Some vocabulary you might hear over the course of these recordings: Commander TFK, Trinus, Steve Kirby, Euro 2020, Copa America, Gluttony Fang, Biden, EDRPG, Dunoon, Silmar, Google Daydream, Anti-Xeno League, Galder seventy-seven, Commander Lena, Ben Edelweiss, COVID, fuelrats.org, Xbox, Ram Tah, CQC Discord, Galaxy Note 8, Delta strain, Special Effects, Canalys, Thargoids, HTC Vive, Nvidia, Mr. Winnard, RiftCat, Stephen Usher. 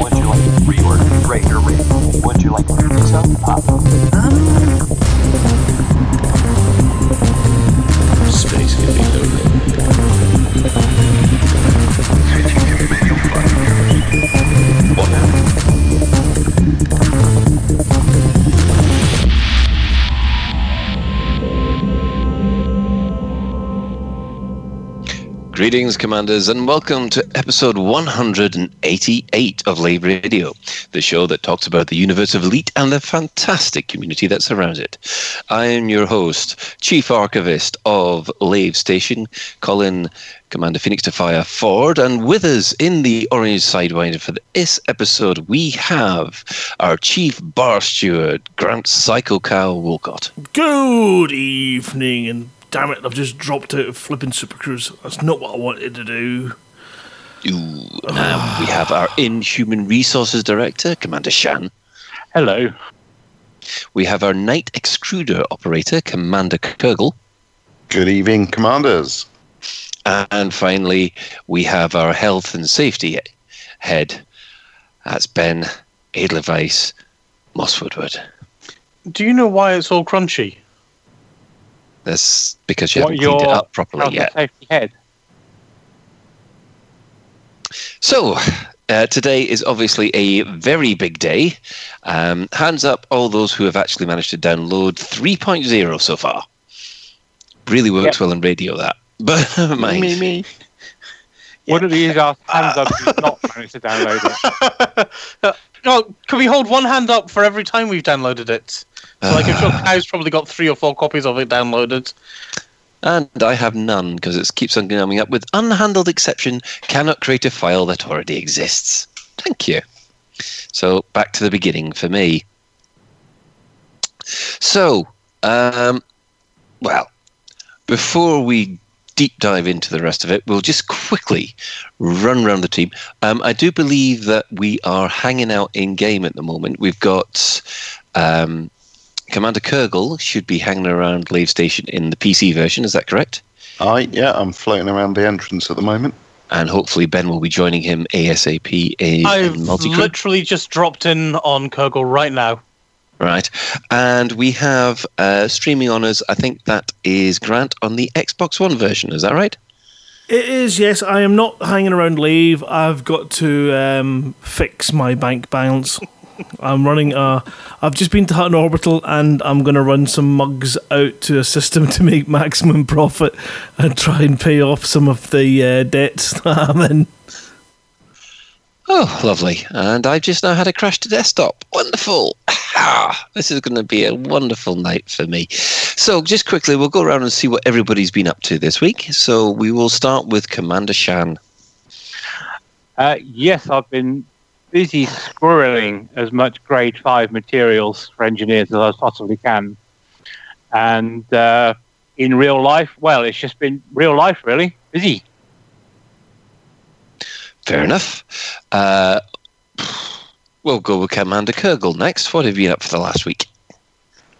Would you like to reorder? Breaker rate. Would you like to do so? Pop. Space getting loaded. What now? Greetings, Commanders, and welcome to episode 188 of Lave Radio, the show that talks about the universe of Elite and the fantastic community that surrounds it. I am your host, Chief Archivist of Lave Station, Colin Commander Phoenix to Fire Ford, and with us in the Orange Sidewinder for this episode, we have our Chief Bar Steward, Grant Psychocal Wolcott. Good evening, and damn it, I've just dropped out of flipping Super Cruise. That's not what I wanted to do. We have our Inhuman Resources Director, Commander Shan. Hello. We have our Night Extruder Operator, Commander Kurgle. Good evening, Commanders. And finally, we have our Health and Safety Head. That's Ben Edelweiss, Mossford Wood. Do you know why it's all crunchy? That's because you haven't cleaned it up properly yet. Safety Head. So, today is obviously a very big day. Hands up all those who have actually managed to download 3.0 so far. Really works well in radio, that. But me. Yeah. One of these are hands up who's not managed to download it. No, can we hold one hand up for every time we've downloaded it? So, I'm sure Cow's probably got 3 or 4 copies of it downloaded. And I have none, because it keeps on coming up with unhandled exception, cannot create a file that already exists. Thank you. So, back to the beginning for me. So, before we deep dive into the rest of it, we'll just quickly run around the team. I do believe that we are hanging out in-game at the moment. We've got... Commander Kurgle should be hanging around Lave Station in the PC version, is that correct? I'm floating around the entrance at the moment. And hopefully Ben will be joining him ASAP in Multicrip. I've literally just dropped in on Kurgle right now. Right. And we have streaming on us, I think that is Grant on the Xbox One version, is that right? It is, yes. I am not hanging around Lave. I've got to fix my bank balance. I'm running I've just been to Hutton Orbital and I'm going to run some mugs out to a system to make maximum profit and try and pay off some of the debts that I'm in. Oh, lovely. And I've just now had a crash to desktop. Wonderful. This is going to be a wonderful night for me. So just quickly, we'll go around and see what everybody's been up to this week. So we will start with Commander Shan. Yes, I've been... busy squirreling as much grade 5 materials for engineers as I possibly can. And in real life, it's just been real life, really. Busy. Fair enough. We'll go with Commander Kurgle next. What have you been up for the last week?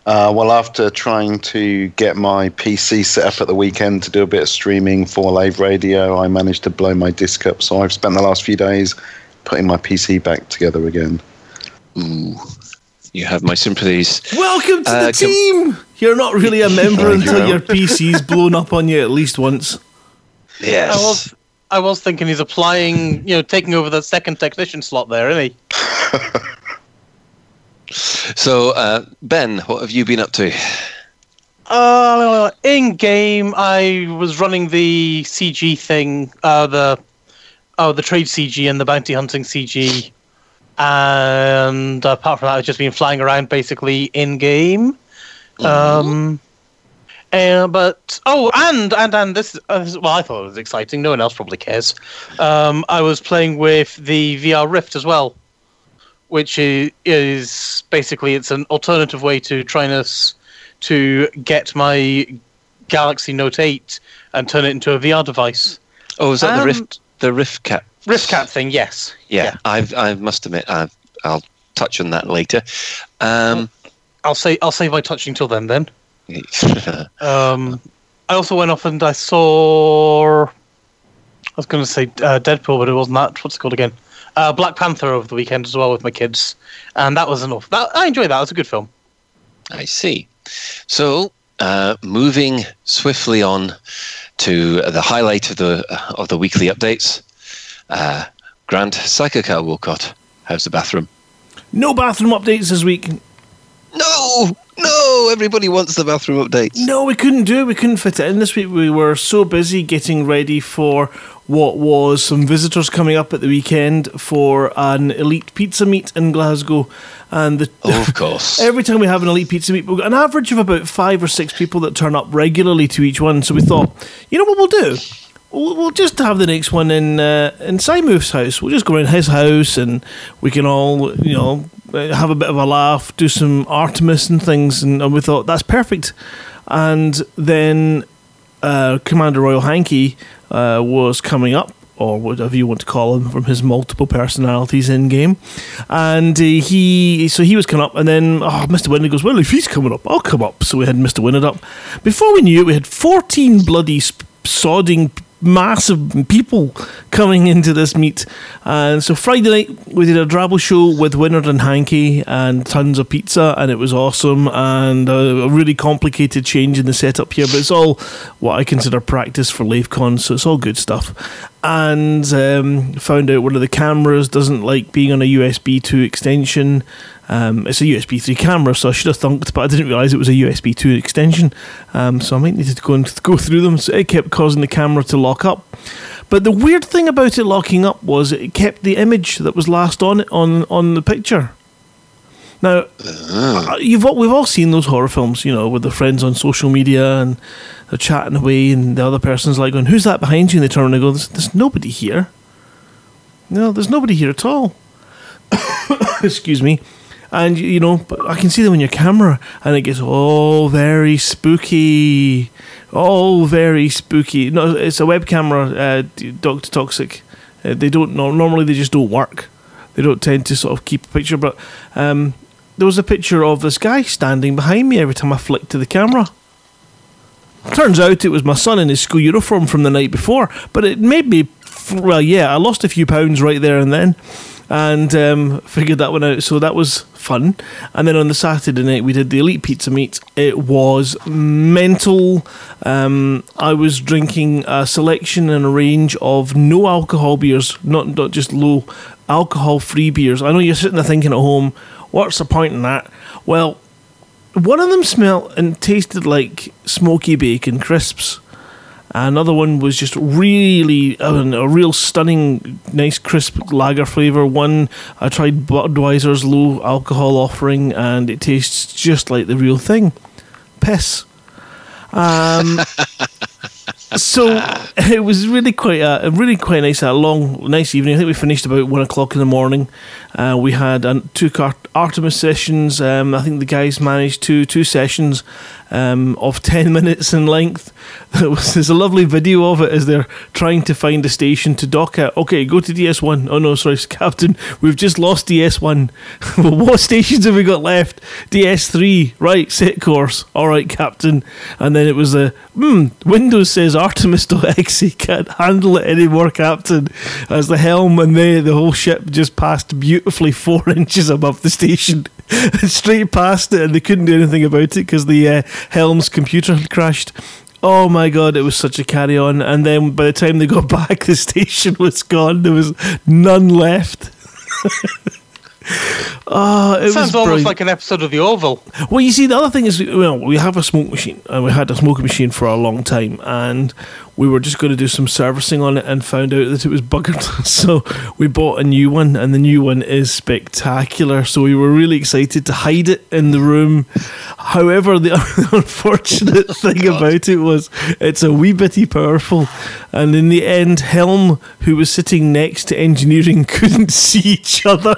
After trying to get my PC set up at the weekend to do a bit of streaming for Lave Radio, I managed to blow my disk up. So I've spent the last few days putting my PC back together again. Ooh, you have my sympathies. Welcome to the team! You're not really a member until your PC's blown up on you at least once. Yes. I was thinking he's applying, taking over the second technician slot there, isn't he? So, Ben, what have you been up to? In-game, I was running the CG thing, the trade CG and the bounty hunting CG. And apart from that, I've just been flying around basically in-game. But I thought it was exciting. No one else probably cares. I was playing with the VR Rift as well, which is basically, it's an alternative way to trying to get my Galaxy Note 8 and turn it into a VR device. Oh, is that the Rift? The RiftCat thing, yes. Yeah. I must admit, I'll touch on that later. I'll save my touching till then. I also went off and I saw. I was going to say Deadpool, but it wasn't that. What's it called again? Black Panther over the weekend as well with my kids, and that was enough. I enjoyed that. It was a good film. I see. So, moving swiftly on to the highlight of the weekly updates. Grant Psychocal Wolcott, how's the bathroom? No bathroom updates this week. No, everybody wants the bathroom updates. No, we couldn't do it. We couldn't fit it in this week. We were so busy getting ready for what was some visitors coming up at the weekend for an Elite pizza meet in Glasgow. And of course. Every time we have an Elite pizza meet, we've got an average of about 5 or 6 people that turn up regularly to each one. So we thought, you know what we'll do? We'll just have the next one in Simu's house. We'll just go around his house and we can all, you know, have a bit of a laugh, do some Artemis and things. And we thought, that's perfect. And then Commander Royal Hankey was coming up, or whatever you want to call him, from his multiple personalities in-game. And he was coming up, and then Mr. Winnard goes, well, if he's coming up, I'll come up. So we had Mr. Winnard up. Before we knew it, we had 14 bloody sodding massive people coming into this meet. And so Friday night we did a drabble show with Winnard and Hankey and tons of pizza, and it was awesome, and a really complicated change in the setup here, but it's all what I consider practice for LaveCon, so it's all good stuff. And found out one of the cameras doesn't like being on a USB 2 extension. It's a USB 3 camera, so I should have thunked, but I didn't realise it was a USB 2 extension, so I might need to go through them. So it kept causing the camera to lock up. But the weird thing about it locking up was it kept the image that was last on it on the picture. Now, we've all seen those horror films, you know, with the friends on social media and they're chatting away and the other person's like going, who's that behind you? And they turn around and go, there's nobody here. No, there's nobody here at all. Excuse me. And, you know, I can see them on your camera, and it gets all very spooky. No, it's a web camera, Dr. Toxic. Normally they just don't work. They don't tend to sort of keep a picture, but there was a picture of this guy standing behind me every time I flicked to the camera. Turns out it was my son in his school uniform from the night before, but it made me, I lost a few pounds right there and then. And figured that one out, so that was fun. And then on the Saturday night, we did the Elite Pizza Meet. It was mental. I was drinking a selection and a range of no-alcohol beers, not just low-alcohol-free beers. I know you're sitting there thinking at home, what's the point in that? Well, one of them smelled and tasted like smoky bacon crisps. Another one was just really a real stunning, nice, crisp lager flavour. One, I tried Budweiser's low alcohol offering, and it tastes just like the real thing. Piss. So it was really quite nice, nice evening. I think we finished about 1 o'clock in the morning. We had two Artemis sessions. I think the guys managed two sessions of 10 minutes in length. There's a lovely video of it as they're trying to find a station to dock at. Okay, go to DS1. Oh no, sorry, Captain. We've just lost DS1. Well, what stations have we got left? DS3. Right, set course. All right, Captain. And then it was Windows says Artemis.exe can't handle it anymore, Captain. As the helm and the whole ship just passed beautifully 4 inches above the station, straight past it, and they couldn't do anything about it because the helm's computer had crashed. Oh my God, it was such a carry-on. And then by the time they got back, the station was gone. There was none left. It sounds almost like an episode of The Orville. Well, you see, the other thing is, we have a smoke machine, and we had a smoke machine for a long time, and we were just going to do some servicing on it and found out that it was buggered. So we bought a new one, and the new one is spectacular. So we were really excited to hide it in the room. However, the unfortunate thing about it was it's a wee bitty powerful. And in the end, Helm, who was sitting next to engineering, couldn't see each other.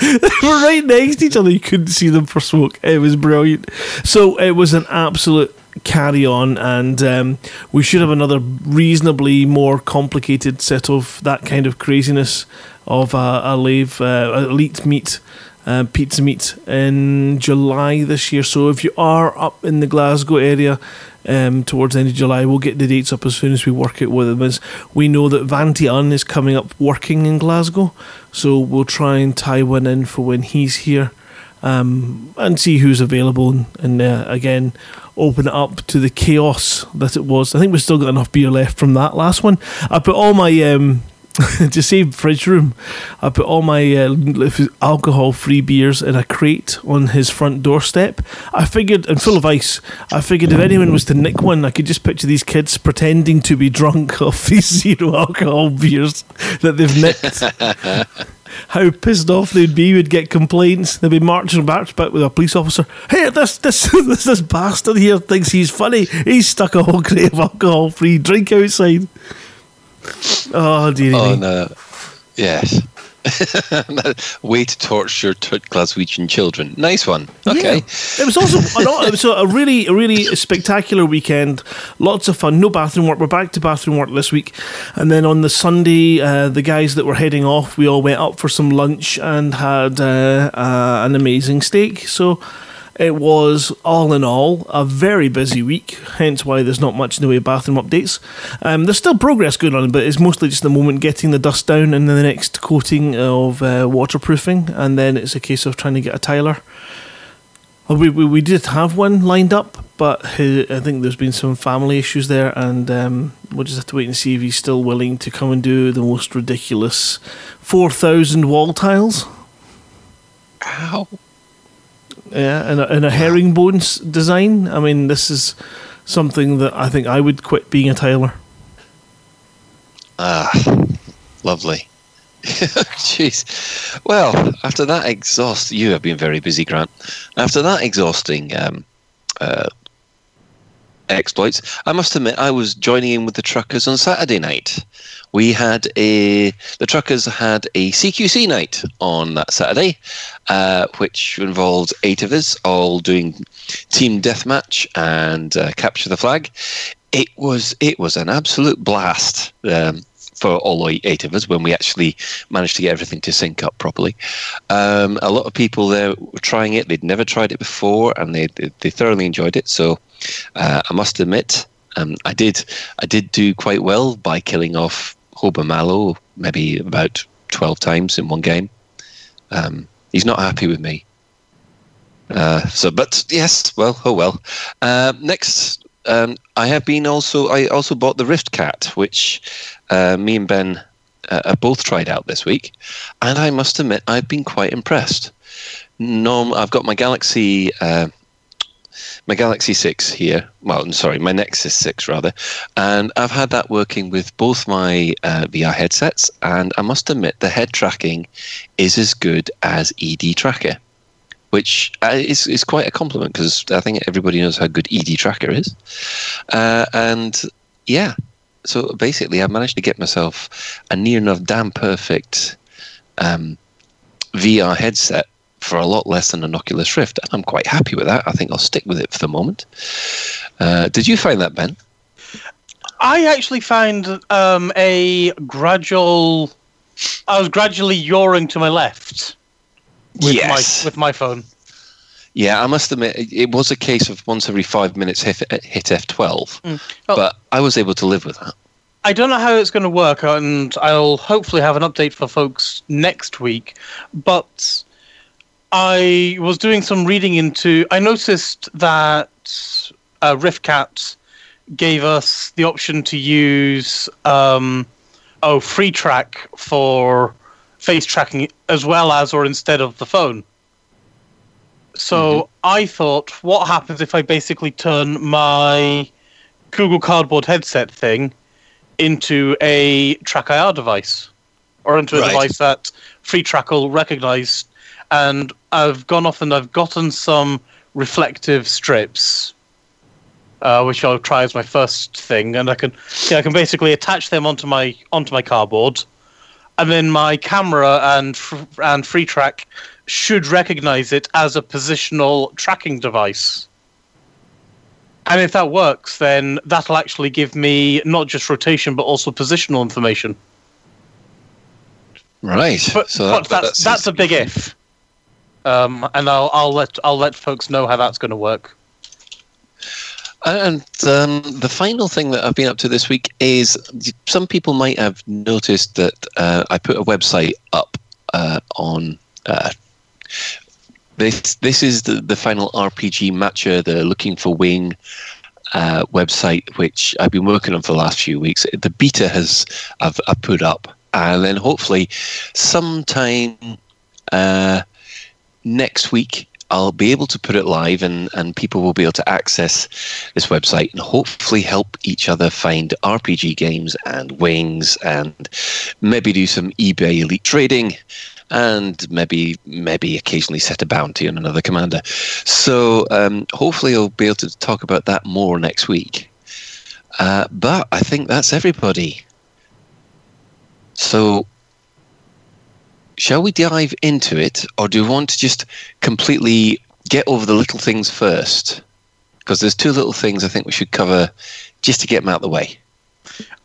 They were right next to each other. You couldn't see them for smoke. It was brilliant. So it was an absolute carry-on, and we should have another reasonably more complicated set of that kind of craziness of a Lave Elite meet, pizza meet in July this year. So if you are up in the Glasgow area, towards the end of July. We'll get the dates up as soon as we work it with them. As we know that Vanti Un is coming up working in Glasgow, so we'll try and tie one in for when he's here, and see who's available, and again, open it up to the chaos that it was. I think we've still got enough beer left from that last one. I put all my... to save fridge room, I put all my alcohol-free beers in a crate on his front doorstep. I figured, and full of ice, I figured if anyone was to nick one, I could just picture these kids pretending to be drunk off these zero-alcohol beers that they've nicked. How pissed off they'd be. We'd get complaints. They'd be marching back with a police officer. Hey, this bastard here thinks he's funny. He's stuck a whole crate of alcohol-free drink outside. Oh, dearie. Oh, no. Yes. Way to torture Glaswegian children. Nice one. Okay. Yeah. It was also it was a really, really spectacular weekend. Lots of fun. No bathroom work. We're back to bathroom work this week. And then on the Sunday, the guys that were heading off, we all went up for some lunch and had an amazing steak. So it was, all in all, a very busy week, hence why there's not much in the way of bathroom updates. There's still progress going on, but it's mostly just the moment getting the dust down and then the next coating of waterproofing, and then it's a case of trying to get a tiler. We did have one lined up, but I think there's been some family issues there, and we'll just have to wait and see if he's still willing to come and do the most ridiculous 4,000 wall tiles. Ow. Yeah, and a herringbone design. I mean, this is something that I think I would quit being a tiler. Ah, lovely. Jeez. Well, after that you have been very busy, Grant. After that exhausting exploits, I must admit I was joining in with the truckers on Saturday night. We had the truckers had a CQC night on that Saturday, which involved 8 of us all doing team deathmatch and capture the flag. It was an absolute blast for all 8 of us when we actually managed to get everything to sync up properly. A lot of people there were trying it. They'd never tried it before, and they thoroughly enjoyed it. So I must admit, I did do quite well by killing off Hoba Mallow maybe about 12 times in one game. He's not happy with me. But yes, well, oh well. Next, I also bought the RiftCat, which me and Ben have both tried out this week, and I must admit I've been quite impressed. I've got my Galaxy. My Galaxy 6 here. Well, I'm sorry, my Nexus 6 rather. And I've had that working with both my VR headsets, and I must admit the head tracking is as good as ED Tracker, which is quite a compliment because I think everybody knows how good ED Tracker is. So basically I managed to get myself a near enough damn perfect VR headset for a lot less than an Oculus Rift, and I'm quite happy with that. I think I'll stick with it for the moment. Did you find that, Ben? I actually find I was gradually yawing to my left with my phone. Yeah, I must admit, it was a case of once every 5 minutes hit F12, well, but I was able to live with that. I don't know how it's going to work, and I'll hopefully have an update for folks next week, but I was doing some reading into... I noticed that RiftCat gave us the option to use free track for face tracking as well as or instead of the phone. So I thought, what happens if I basically turn my Google Cardboard headset thing into a Track IR device? Or into a device that free track will recognise... And I've gone off and I've gotten some reflective strips, which I'll try as my first thing. And I can basically attach them onto my cardboard, and then my camera and free track should recognise it as a positional tracking device. And if that works, then that'll actually give me not just rotation but also positional information. Right. But that's a big if. And I'll let folks know how that's going to work. And the final thing that I've been up to this week is, some people might have noticed that I put a website up on... This is the final RPG matcher, the Looking for Wing website, which I've been working on for the last few weeks. The beta I've put up, and then hopefully sometime next week I'll be able to put it live, and people will be able to access this website and hopefully help each other find RPG games and wings, and maybe do some eBay elite trading, and maybe occasionally set a bounty on another commander. So hopefully I'll be able to talk about that more next week. But I think that's everybody. So shall we dive into it, or do you want to just completely get over the little things first? Because there's two little things I think we should cover just to get them out of the way.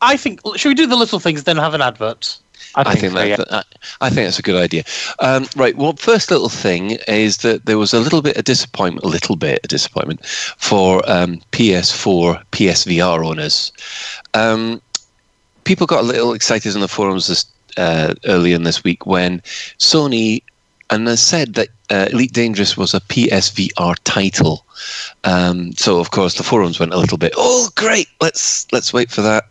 I think, should we do the little things, then have an advert? I think that's a good idea. Right. Well, first little thing is that there was a little bit of disappointment for PS4 PSVR owners. People got a little excited on the forums earlier in this week when Sony said that Elite Dangerous was a PSVR title. So of course the forums went a little bit, oh great, let's wait for that.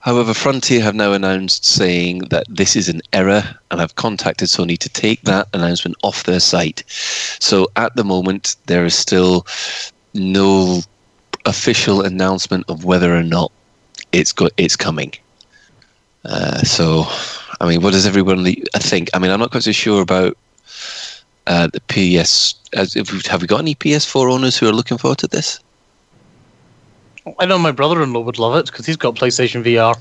However, Frontier have now announced saying that this is an error, and I've contacted Sony to take that announcement off their site. So at the moment there is still no official announcement of whether or not it's coming. So I mean, what does everyone think? I mean, I'm not quite so sure about the PS. Have we got any PS4 owners who are looking forward to this? I know my brother-in-law would love it because he's got PlayStation VR.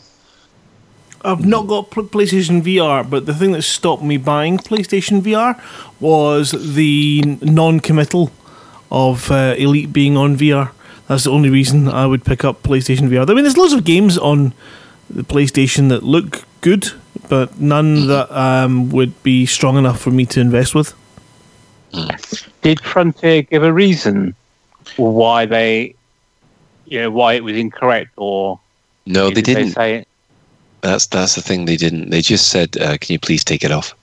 I've not got PlayStation VR, but the thing that stopped me buying PlayStation VR was the non-committal of Elite being on VR. That's the only reason I would pick up PlayStation VR. I mean, there's loads of games on the PlayStation that look good, but none that would be strong enough for me to invest with. Did Frontier give a reason why they, why it was incorrect, or no? They didn't. They say it? That's the thing. They didn't. They just said, "Can you please take it off?"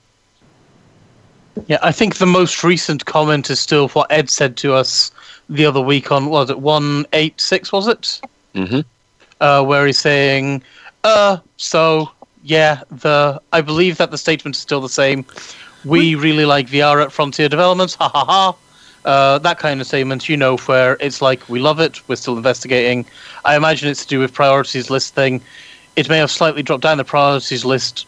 Yeah, I think the most recent comment is still what Ed said to us the other week on, was it 186? Was it? Mm-hmm. Where he's saying, I believe that the statement is still the same. We really like VR at Frontier Developments, ha ha ha. That kind of statement, where it's like, we love it, we're still investigating. I imagine it's to do with priorities list thing. It may have slightly dropped down the priorities list.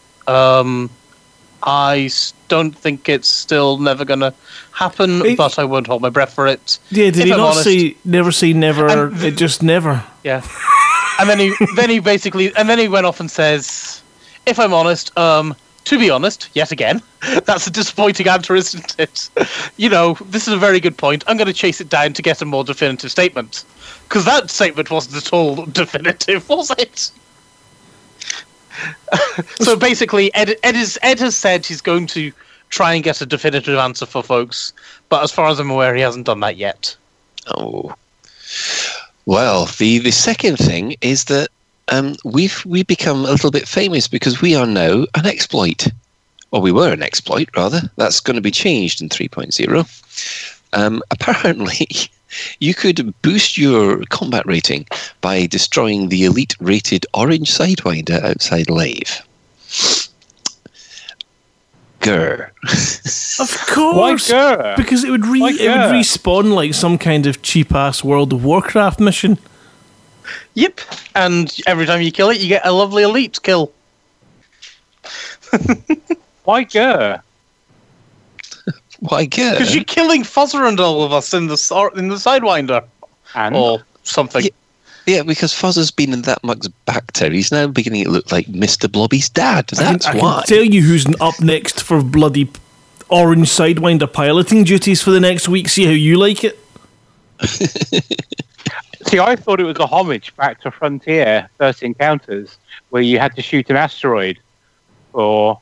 I don't think it's still never going to happen, but I won't hold my breath for it. Yeah, did he not say never say never, it just never? Yeah. And then he went off and says, if I'm honest, to be honest, yet again, that's a disappointing answer, isn't it? This is a very good point. I'm going to chase it down to get a more definitive statement. Because that statement wasn't at all definitive, was it? So basically, Ed has said he's going to try and get a definitive answer for folks. But as far as I'm aware, he hasn't done that yet. Oh. Well, the second thing is that we've become a little bit famous because we are now an exploit. Or we were an exploit, rather. That's going to be changed in 3.0. Apparently, you could boost your combat rating by destroying the elite-rated Orange Sidewinder outside Lave. Grr. Of course! Why grr? Because it would respawn like some kind of cheap-ass World of Warcraft mission. Yep, and every time you kill it, you get a lovely elite kill. Why go? Why go? Because you're killing Fuzzer and all of us in the Sidewinder, and or something. Yeah, because Fuzzer's been in that mug's back terry. He's now beginning to look like Mr. Blobby's dad. That's why. I can tell you who's up next for bloody Orange Sidewinder piloting duties for the next week. See how you like it. See, I thought it was a homage back to Frontier First Encounters, where you had to shoot an asteroid for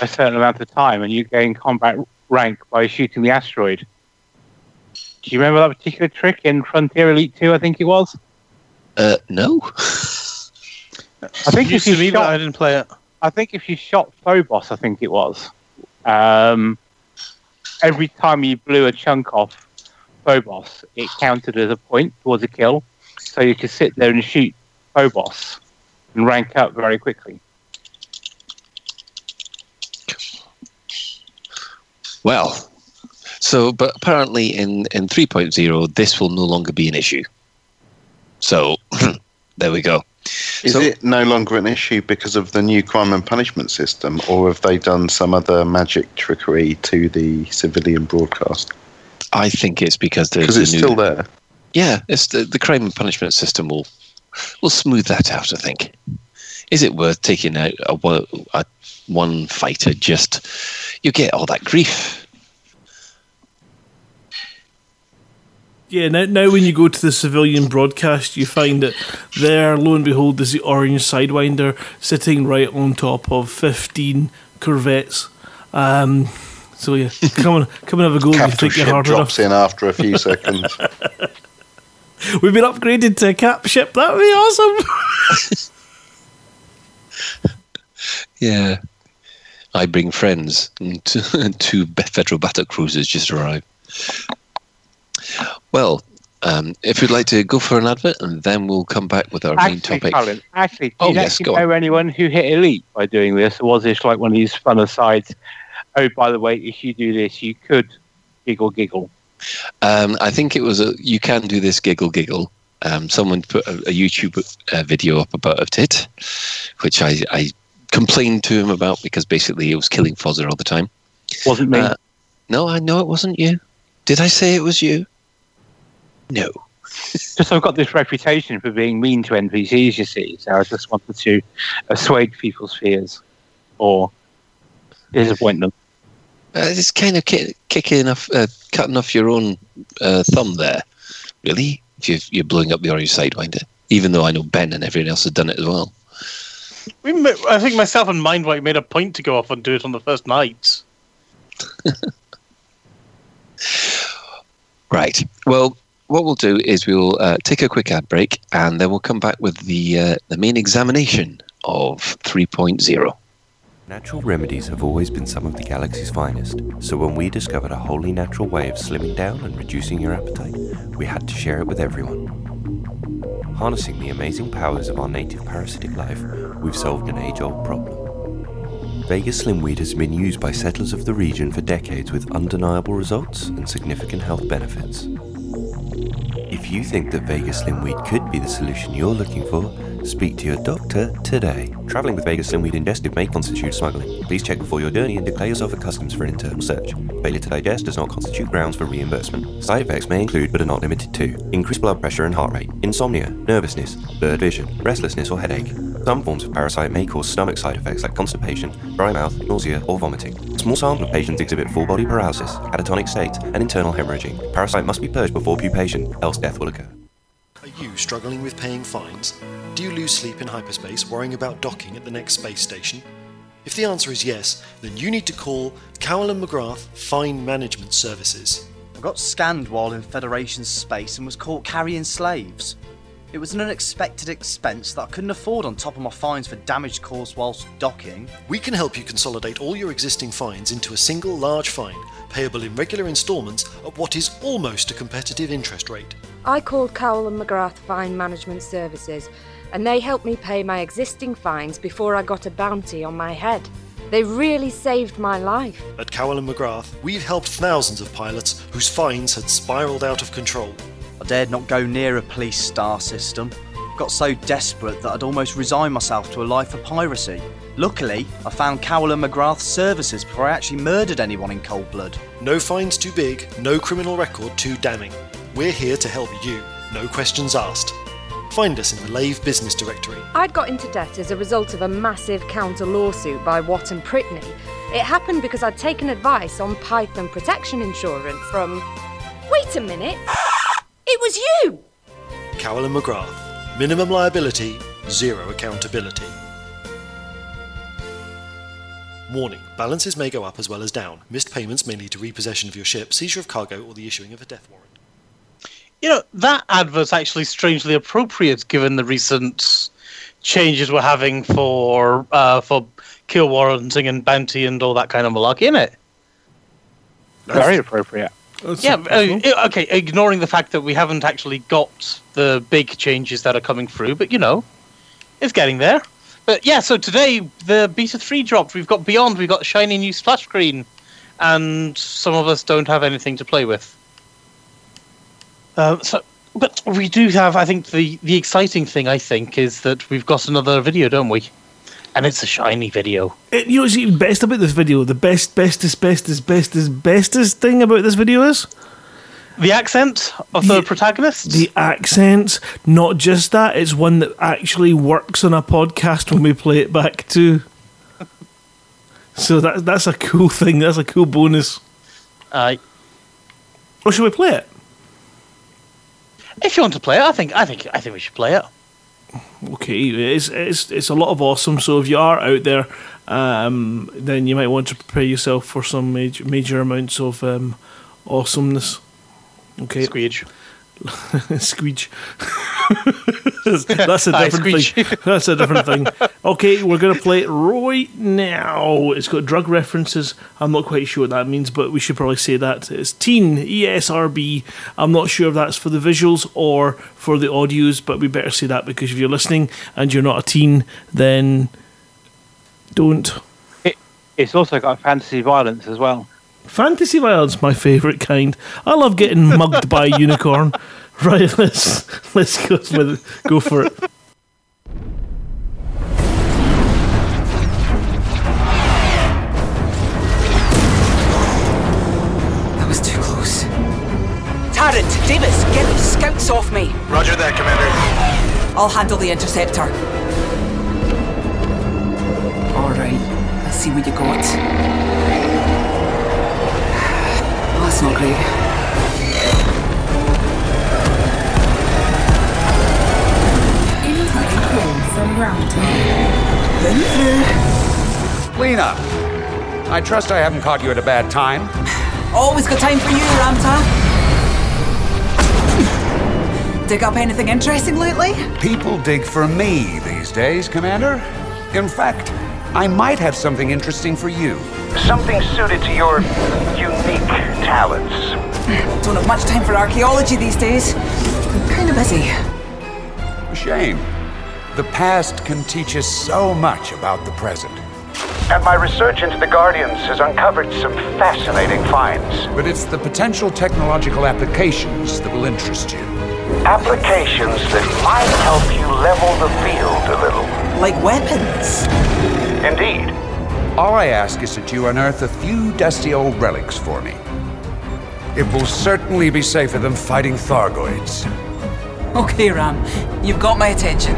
a certain amount of time, and you gain combat rank by shooting the asteroid. Do you remember that particular trick in Frontier Elite 2, I think it was? No. I think if you shot, that I didn't play it. I think if you shot Phobos, I think it was. Every time you blew a chunk off Phobos, it counted as a point towards a kill. So you could sit there and shoot Phobos and rank up very quickly. Well, so, but apparently in 3.0, this will no longer be an issue. So, there we go. Is it no longer an issue because of the new crime and punishment system, or have they done some other magic trickery to the civilian broadcast? I think it's because there's it's still there. Yeah, it's the crime and punishment system will smooth that out, I think. Is it worth taking out a one fighter? Just you get all that grief. Yeah, now when you go to the civilian broadcast, you find that there, lo and behold, there's the Orange Sidewinder sitting right on top of 15 Corvettes. So yeah, come and have a go. Capital if you think you're hard drops enough. In after a few seconds. We've been upgraded to a cap ship. That would be awesome. Yeah, I bring friends. And two federal battle cruisers just arrived. Well, if you'd like to go for an advert, and then we'll come back with our main topic. Colin, actually, do you know anyone who hit Elite by doing this? Or was this like one of these fun asides? Oh, by the way, if you do this, you could giggle. I think it was you can do this giggle. Someone put a YouTube video up about it, which I complained to him about because basically it was killing Fozzer all the time. Wasn't me. No, I know it wasn't you. Did I say it was you? No. Just I've got this reputation for being mean to NPCs, you see, so I just wanted to assuage people's fears or disappoint them. It's kind of cutting off your own thumb there, really, if you're blowing up the Orange Sidewinder, even though I know Ben and everyone else has done it as well. I think myself and Mindwipe made a point to go off and do it on the first night. Right. Well, what we'll do is we'll take a quick ad break, and then we'll come back with the main examination of 3.0. Natural remedies have always been some of the galaxy's finest, so when we discovered a wholly natural way of slimming down and reducing your appetite, we had to share it with everyone. Harnessing the amazing powers of our native parasitic life, we've solved an age-old problem. Vega Slimweed has been used by settlers of the region for decades with undeniable results and significant health benefits. If you think that Vega Slimweed could be the solution you're looking for, speak to your doctor today. Travelling with Vega Slimweed ingested may constitute smuggling. Please check before your journey and declare yourself at customs for an internal search. Failure to digest does not constitute grounds for reimbursement. Side effects may include, but are not limited to, increased blood pressure and heart rate, insomnia, nervousness, blurred vision, restlessness or headache. Some forms of parasite may cause stomach side effects like constipation, dry mouth, nausea, or vomiting. A small sample of patients exhibit full-body paralysis, catatonic states, and internal hemorrhaging. Parasite must be purged before pupation, else death will occur. Are you struggling with paying fines? Do you lose sleep in hyperspace worrying about docking at the next space station? If the answer is yes, then you need to call Cowell & McGrath Fine Management Services. I got scanned while in Federation space and was caught carrying slaves. It was an unexpected expense that I couldn't afford on top of my fines for damage caused whilst docking. We can help you consolidate all your existing fines into a single large fine, payable in regular instalments at what is almost a competitive interest rate. I called Cowell & McGrath Fine Management Services, and they helped me pay my existing fines before I got a bounty on my head. They really saved my life. At Cowell & McGrath, we've helped thousands of pilots whose fines had spiralled out of control. I dared not go near a police star system. Got so desperate that I'd almost resigned myself to a life of piracy. Luckily, I found Cowell & McGrath's services before I actually murdered anyone in cold blood. No fines too big, no criminal record too damning. We're here to help you, no questions asked. Find us in the Lave Business Directory. I'd got into debt as a result of a massive counter-lawsuit by Watt and Prittney. It happened because I'd taken advice on Python protection insurance from... Wait a minute! It was you! Cowell & McGrath. Minimum liability, zero accountability. Warning. Balances may go up as well as down. Missed payments may lead to repossession of your ship, seizure of cargo, or the issuing of a death warrant. You know, that advert's actually strangely appropriate given the recent changes we're having for kill warranting and bounty and all that kind of malarkey, isn't it? Very appropriate. Yeah, okay, ignoring the fact that we haven't actually got the big changes that are coming through, but, you know, it's getting there. But, yeah, so today, the Beta 3 dropped. We've got Beyond, we've got shiny new splash screen, and some of us don't have anything to play with. But we do have, I think, the exciting thing, I think, is that we've got another video, don't we? And it's a shiny video. You know what's even best about this video? The bestest thing about this video is? The accent of the protagonist? The accents. Not just that, it's one that actually works on a podcast when we play it back too. So that's a cool thing. That's a cool bonus. Or should we play it? If you want to play it, I think we should play it. Okay, it's a lot of awesome. So if you are out there, then you might want to prepare yourself for some major amounts of awesomeness. Okay, squeege, squeege. That's a different thing. That's a different thing. Okay, we're gonna play it right now. It's got drug references. I'm not quite sure what that means, but we should probably say that it's teen ESRB. I'm not sure if that's for the visuals or for the audios, but we better say that because if you're listening and you're not a teen, then don't. It's also got fantasy violence as well. Fantasy violence, my favourite kind. I love getting mugged by a unicorn. Right, let's go for it. That was too close. Tarrant, Davis, get these scouts off me. Roger that, Commander. I'll handle the interceptor. All right, let's see what you got. Well, that's not great. Lena, I trust I haven't caught you at a bad time. Always got time for you, Ram Tah. Dig up anything interesting lately? People dig for me these days, Commander. In fact, I might have something interesting for you. Something suited to your unique talents. Don't have much time for archaeology these days. I'm kind of busy. Shame. The past can teach us so much about the present. And my research into the Guardians has uncovered some fascinating finds. But it's the potential technological applications that will interest you. Applications that might help you level the field a little. Like weapons? Indeed. All I ask is that you unearth a few dusty old relics for me. It will certainly be safer than fighting Thargoids. Okay, Ram, you've got my attention.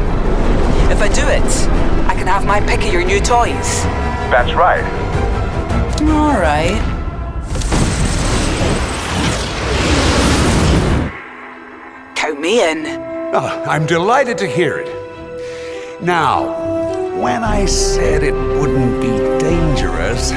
If I do it, I can have my pick of your new toys. That's right. All right. Count me in. Oh, I'm delighted to hear it. Now, when I said it wouldn't be dangerous...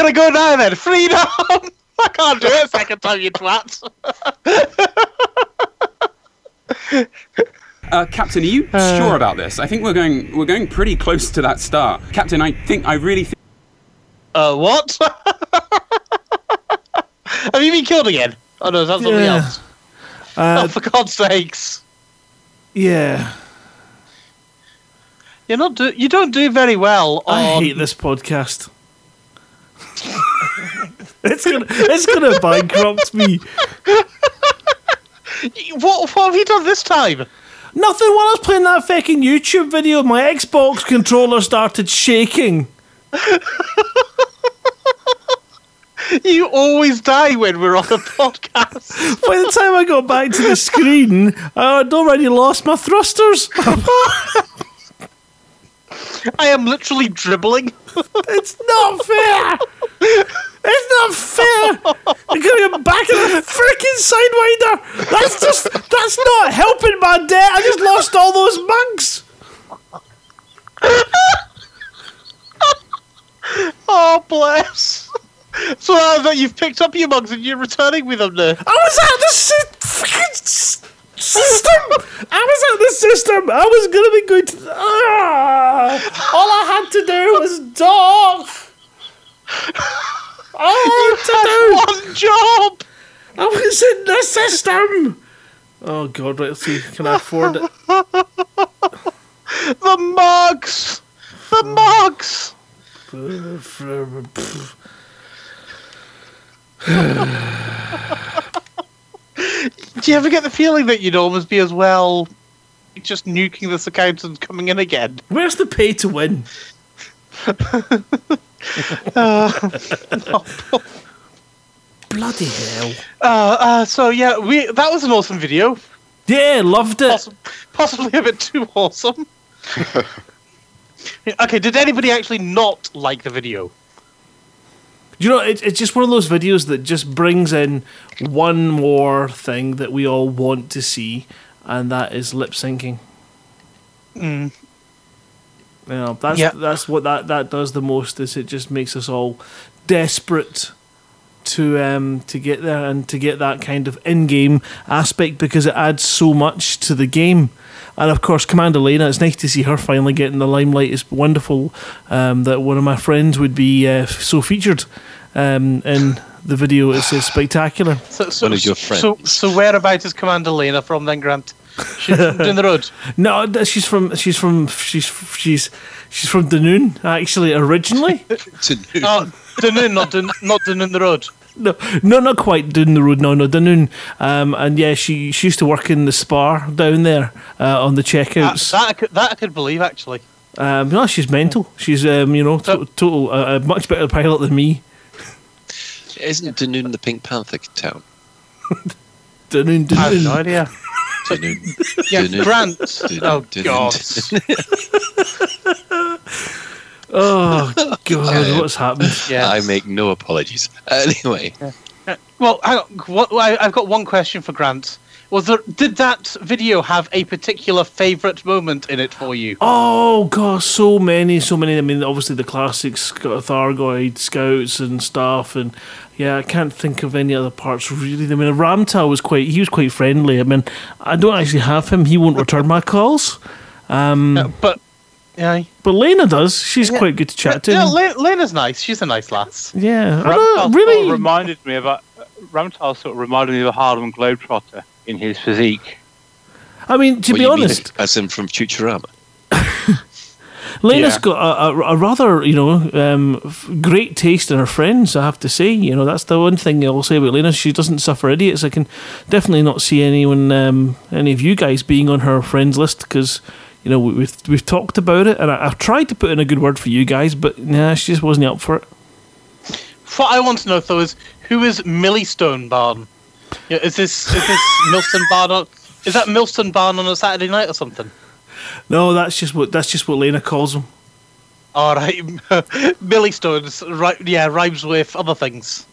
I go now then, freedom! I can't do it a second time, you twat. Captain, are you sure about this? I think we're going pretty close to that star. Captain, I really think... what? Have you been killed again? Oh no, that's something else. Oh, for God's sakes. Yeah. You don't do very well on... I hate this podcast. It's gonna bankrupt me. What have you done this time? Nothing. While I was playing that fucking YouTube video, my Xbox controller started shaking. You always die when we're on a podcast. By the time I got back to the screen, I'd already lost my thrusters. I am literally dribbling. It's not fair. It's not fair. I'm going back in the freaking Sidewinder. That's not helping my debt. I just lost all those monks. Oh, bless. So I bet you've picked up your mugs and you're returning with them now. I was out of the system. I was going to be good. All I had to do was dog. All I had to do. One job. I was in the system. Oh, God. Right, let's see. Can I afford it? The mugs. The mugs. Do you ever get the feeling that you'd almost be as well just nuking this account and coming in again? Where's the pay to win? Oh, bloody hell. So, yeah, that was an awesome video. Yeah, loved it. Possibly a bit too awesome. Okay, did anybody actually not like the video? You know, it's just one of those videos that just brings in one more thing that we all want to see, and that is lip syncing. Mm. You know, that's what that does the most, is it just makes us all desperate to get there and to get that kind of in-game aspect, because it adds so much to the game. And of course, Commander Lena, it's nice to see her finally getting the limelight. It's wonderful that one of my friends would be so featured in the video. It's spectacular. So one of your friends. So whereabouts is Commander Lena from then, Grant? She's from down the road. No, she's from Dunoon, actually, originally. Dunoon. Oh, Dunoon, not Dunoon the road. No, not quite down the road. No, Dunoon. And yeah, she used to work in the spa down there on the checkouts. That I could believe, actually. No, she's mental. She's total a much better pilot than me. Isn't Dunoon the Pink Panther town? Dunoon. I have no idea. Dunoon. Yeah, Dunoon. Grant. Dunoon. Oh Dunoon. God. Oh, God, what's happened? Yeah. I make no apologies. Anyway. Yeah. Well, hang on. I've got one question for Grant. Did that video have a particular favourite moment in it for you? Oh, gosh, so many. I mean, obviously the classics, Thargoid Scouts and stuff, and yeah, I can't think of any other parts, really. I mean, Ram Tah was quite friendly. I mean, I don't actually have him. He won't return my calls. But Lena does. She's quite good to chat to. Yeah, Lena's nice. She's a nice lass. Yeah, Ram Tah sort of reminded me of a Harlem Globetrotter in his physique. I mean, to be honest, as in from Futurama. Lena's got a rather great taste in her friends. I have to say, that's the one thing I'll say about Lena. She doesn't suffer idiots. I can definitely not see anyone, any of you guys, being on her friends list because. You know, we've talked about it, and I've tried to put in a good word for you guys, but she just wasn't up for it. What I want to know, though, is who is Millstone Barn? Yeah, is this Millstone Barn? Is that Millstone Barn on a Saturday night or something? No, that's just what Lena calls him. All right, Millstones, right? Yeah, rhymes with other things.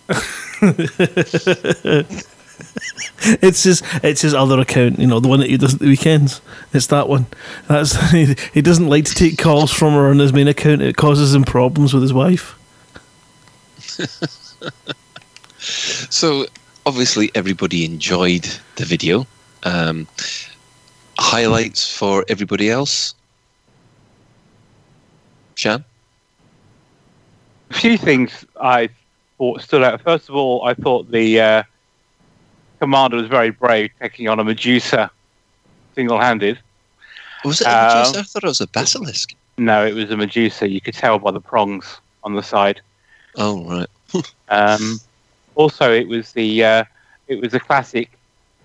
It's his other account, the one that he does at the weekends. It's that one. He doesn't like to take calls from her on his main account. It causes him problems with his wife. So obviously everybody enjoyed the video. Highlights for everybody else. Shan? A few things I thought stood out. First of all, I thought the Commander was very brave, taking on a Medusa single-handed. Was it a Medusa? I thought it was a basilisk. No, it was a Medusa. You could tell by the prongs on the side. Oh, right. Also, it was the classic,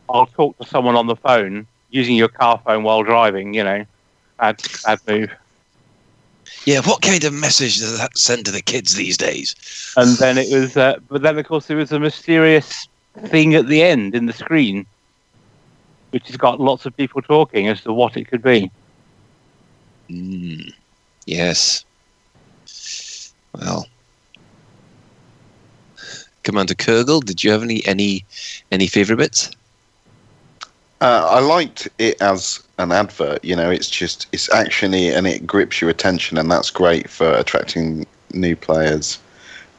I'll talk to someone on the phone, using your car phone while driving, Bad move. Yeah, what kind of message does that send to the kids these days? And then it was... but then, of course, there was a mysterious thing at the end in the screen, which has got lots of people talking as to what it could be. Yes. Well, Commander Kurgle, did you have any favourite bits? I liked it as an advert. You know, it's actually, and it grips your attention, and that's great for attracting new players.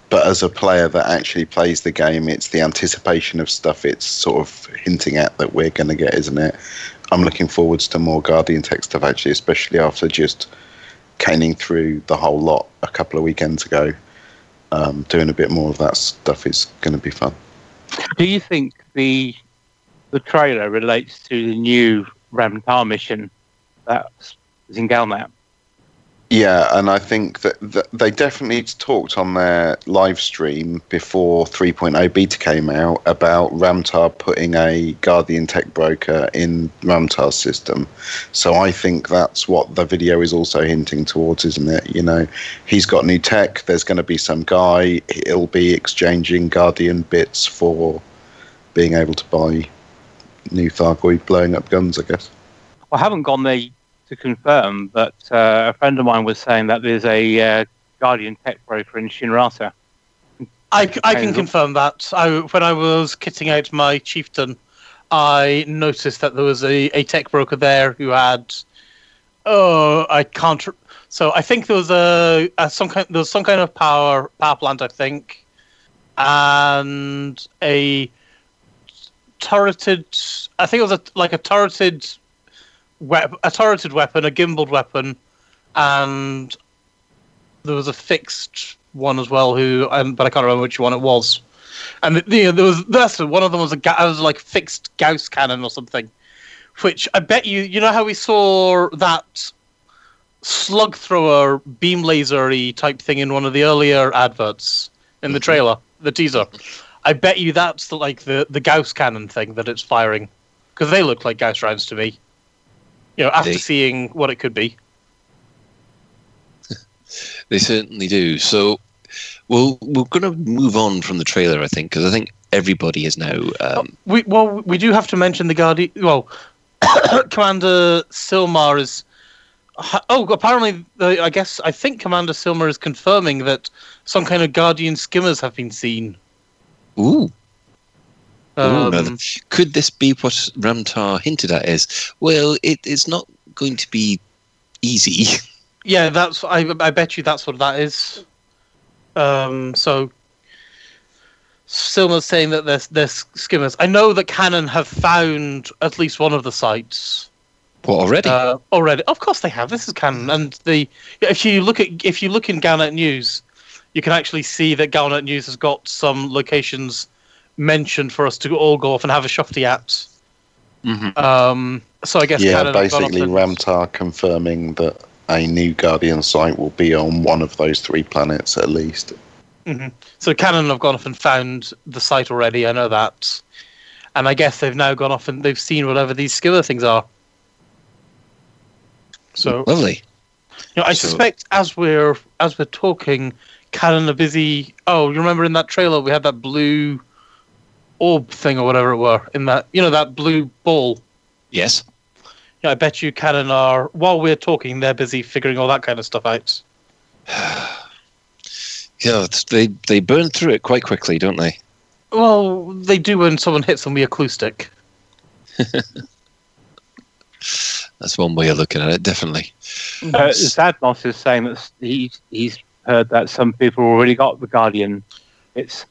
But as a player that actually plays the game, it's the anticipation of stuff it's sort of hinting at that we're going to get, isn't it? I'm looking forwards to more Guardian Tech stuff, actually, especially after just caning through the whole lot a couple of weekends ago. Doing a bit more of that stuff is going to be fun. Do you think the trailer relates to the new Ram Tah mission that's in Galmap? Yeah, and I think that they definitely talked on their live stream before 3.0 beta came out about Ram Tah putting a Guardian Tech broker in Ram Tah's system. So I think that's what the video is also hinting towards, isn't it? You know, he's got new tech, there's going to be some guy, he'll be exchanging Guardian bits for being able to buy new Thargoid blowing up guns, I guess. I haven't gone there to confirm, but a friend of mine was saying that there's a Guardian Tech broker in Shinrata. I can confirm that. When I was kitting out my chieftain, I noticed that there was a tech broker there who had. Oh, I can't. So I think there was some kind of power plant, I think, and a turreted. I think it was a turreted. A turreted weapon, a gimbaled weapon, and there was a fixed one as well. But I can't remember which one it was. And one of them was a fixed Gauss cannon or something, which I bet you know how we saw that slug thrower beam laser-y type thing in one of the earlier adverts in the trailer, the teaser. I bet you that's the Gauss cannon thing that it's firing, because they look like Gauss rounds to me. You know, after seeing what it could be. They certainly do. So, well, we're going to move on from the trailer, I think, because I think everybody is now... we do have to mention the Guardian... Well, Commander Silmar is... Oh, apparently, I think Commander Silmar is confirming that some kind of Guardian skimmers have been seen. Ooh. Could this be what Ram Tah hinted at? It's not going to be easy. Yeah, that's. I bet you that's what that is. So, Silma's saying that they're skimmers. I know that Canon have found at least one of the sites. What, already? Already, of course they have. This is Canon, and if you look in Galnet News, you can actually see that Galnet News has got some locations mentioned for us to all go off and have a shofty at. Mm-hmm. So I guess... Yeah, basically Ram Tah confirming that a new Guardian site will be on one of those three planets at least. Mm-hmm. So Canon have gone off and found the site already, I know that. And I guess they've now gone off and they've seen whatever these skimmer things are. So lovely. You know, I suspect as we're talking, Canon are busy... Oh, you remember in that trailer we had that blue... orb thing or whatever it were in that, you know, that blue ball. Yes. Yeah, I bet you Canon are, while we're talking, they're busy figuring all that kind of stuff out. Yeah, they burn through it quite quickly, don't they? Well, they do when someone hits them with a clue stick. That's one way of looking at it, definitely. Zadnos is saying that he's heard that some people already got the Guardian. It's.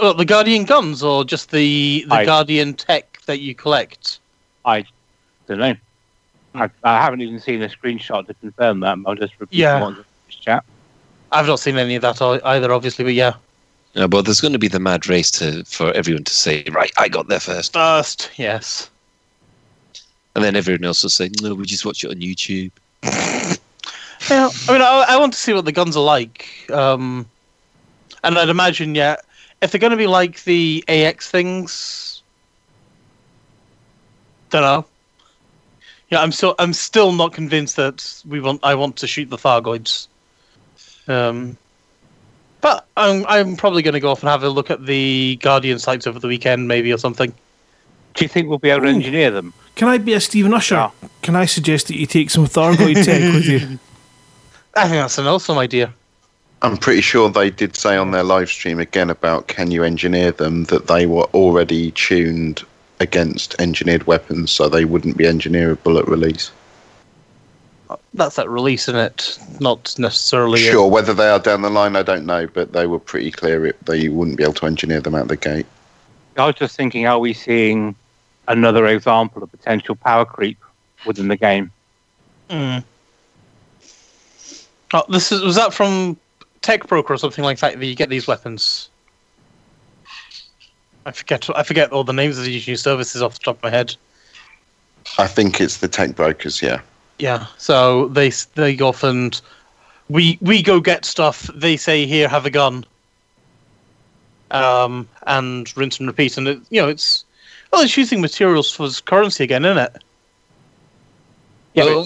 Well, the Guardian guns, or just the Guardian tech that you collect? I don't know. I haven't even seen a screenshot to confirm that. I'll just repeat one in this chat. I've not seen any of that either, obviously, but yeah. No, but there's going to be the mad race for everyone to say, right, I got there first. First, yes. And then everyone else will say, no, we just watch it on YouTube. Yeah, I mean, I want to see what the guns are like. And I'd imagine, yeah... If they're going to be like the AX things, don't know. Yeah, I'm still not convinced that I want to shoot the Thargoids. But I'm probably going to go off and have a look at the Guardian sites over the weekend, maybe, or something. Do you think we'll be able to engineer them? Can I be a Stephen Usher? No. Can I suggest that you take some Thargoid tech with you? I think that's an awesome idea. I'm pretty sure they did say on their live stream again about can you engineer them, that they were already tuned against engineered weapons, so they wouldn't be engineerable at release. That's at release, isn't it? Not necessarily... Sure, whether they are down the line, I don't know, but they were pretty clear that you wouldn't be able to engineer them out the gate. I was just thinking, are we seeing another example of potential power creep within the game? Mm. Oh, was that from Tech Broker or something like that you get these weapons? I forget all the names of these new services off the top of my head. I think it's the Tech Brokers, yeah. Yeah, so they often... We go get stuff, they say, here, have a gun. And rinse and repeat. And, it's... Oh, well, it's using materials for currency again, isn't it? Yeah,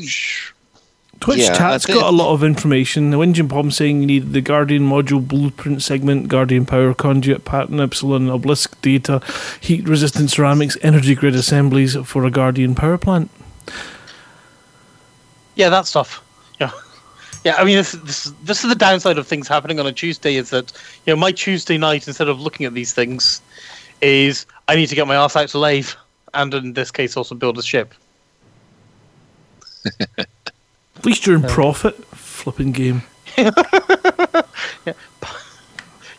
Twitch chat's got a lot of information. The Whinging Pom saying you need the Guardian module, blueprint segment, Guardian power, conduit pattern, epsilon, obelisk data, heat-resistant ceramics, energy grid assemblies for a Guardian power plant. Yeah, that stuff. Yeah, yeah. I mean, this is the downside of things happening on a Tuesday, is that my Tuesday night, instead of looking at these things, is I need to get my arse out to Lave, and in this case, also build a ship. At least you're in profit, flipping game. Yeah.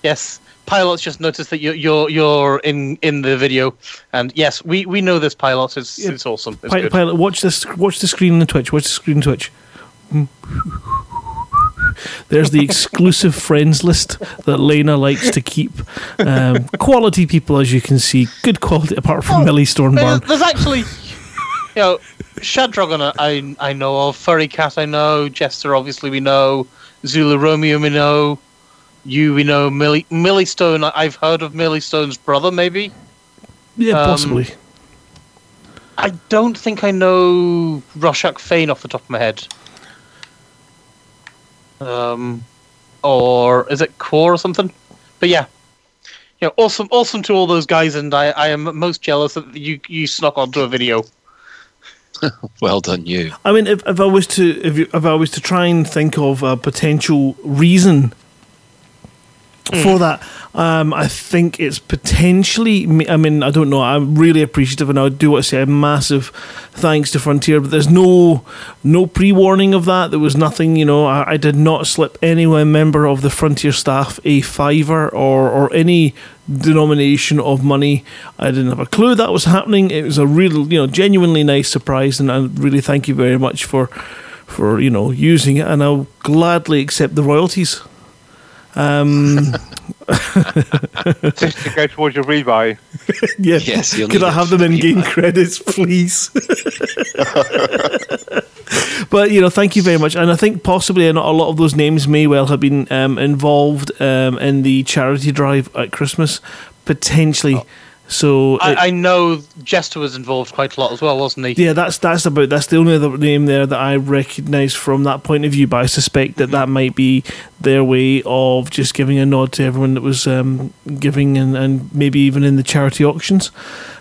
Yes, pilots just noticed that you're in the video, and yes, we know this, pilots. It's awesome. It's good. Pilot, watch the screen on the Twitch. There's the exclusive friends list that Lena likes to keep. Quality people, as you can see, good quality. Apart from Millie Stormborn, there's actually, Shadrogon I know of, Furry Cat I know, Jester obviously we know, Zulu Romeo we know, we know, Millie Stone. I've heard of Millie Stone's brother, maybe. Yeah, possibly. I don't think I know Roshak Fane off the top of my head. Or is it Core or something? But yeah. Awesome to all those guys, and I am most jealous that you snuck onto a video. Well done, you. I mean, if I was to try and think of a potential reason for that, I think it's potentially... I mean, I don't know. I'm really appreciative, and I do want to say a massive thanks to Frontier, but there's no pre-warning of that. There was nothing, I did not slip any member of the Frontier staff a fiver or any denomination of money. I didn't have a clue that was happening. It was a real, genuinely nice surprise, and I really thank you very much for using it, and I'll gladly accept the royalties. Just to go towards your rebuy. Yeah. Yes, could I have them in game credits, please? But thank you very much, and I think possibly a lot of those names may well have been involved in the charity drive at Christmas, potentially. Oh. So I know Jester was involved quite a lot as well, wasn't he? Yeah, that's the only other name there that I recognise from that point of view. But I suspect that might be their way of just giving a nod to everyone that was giving, and maybe even in the charity auctions.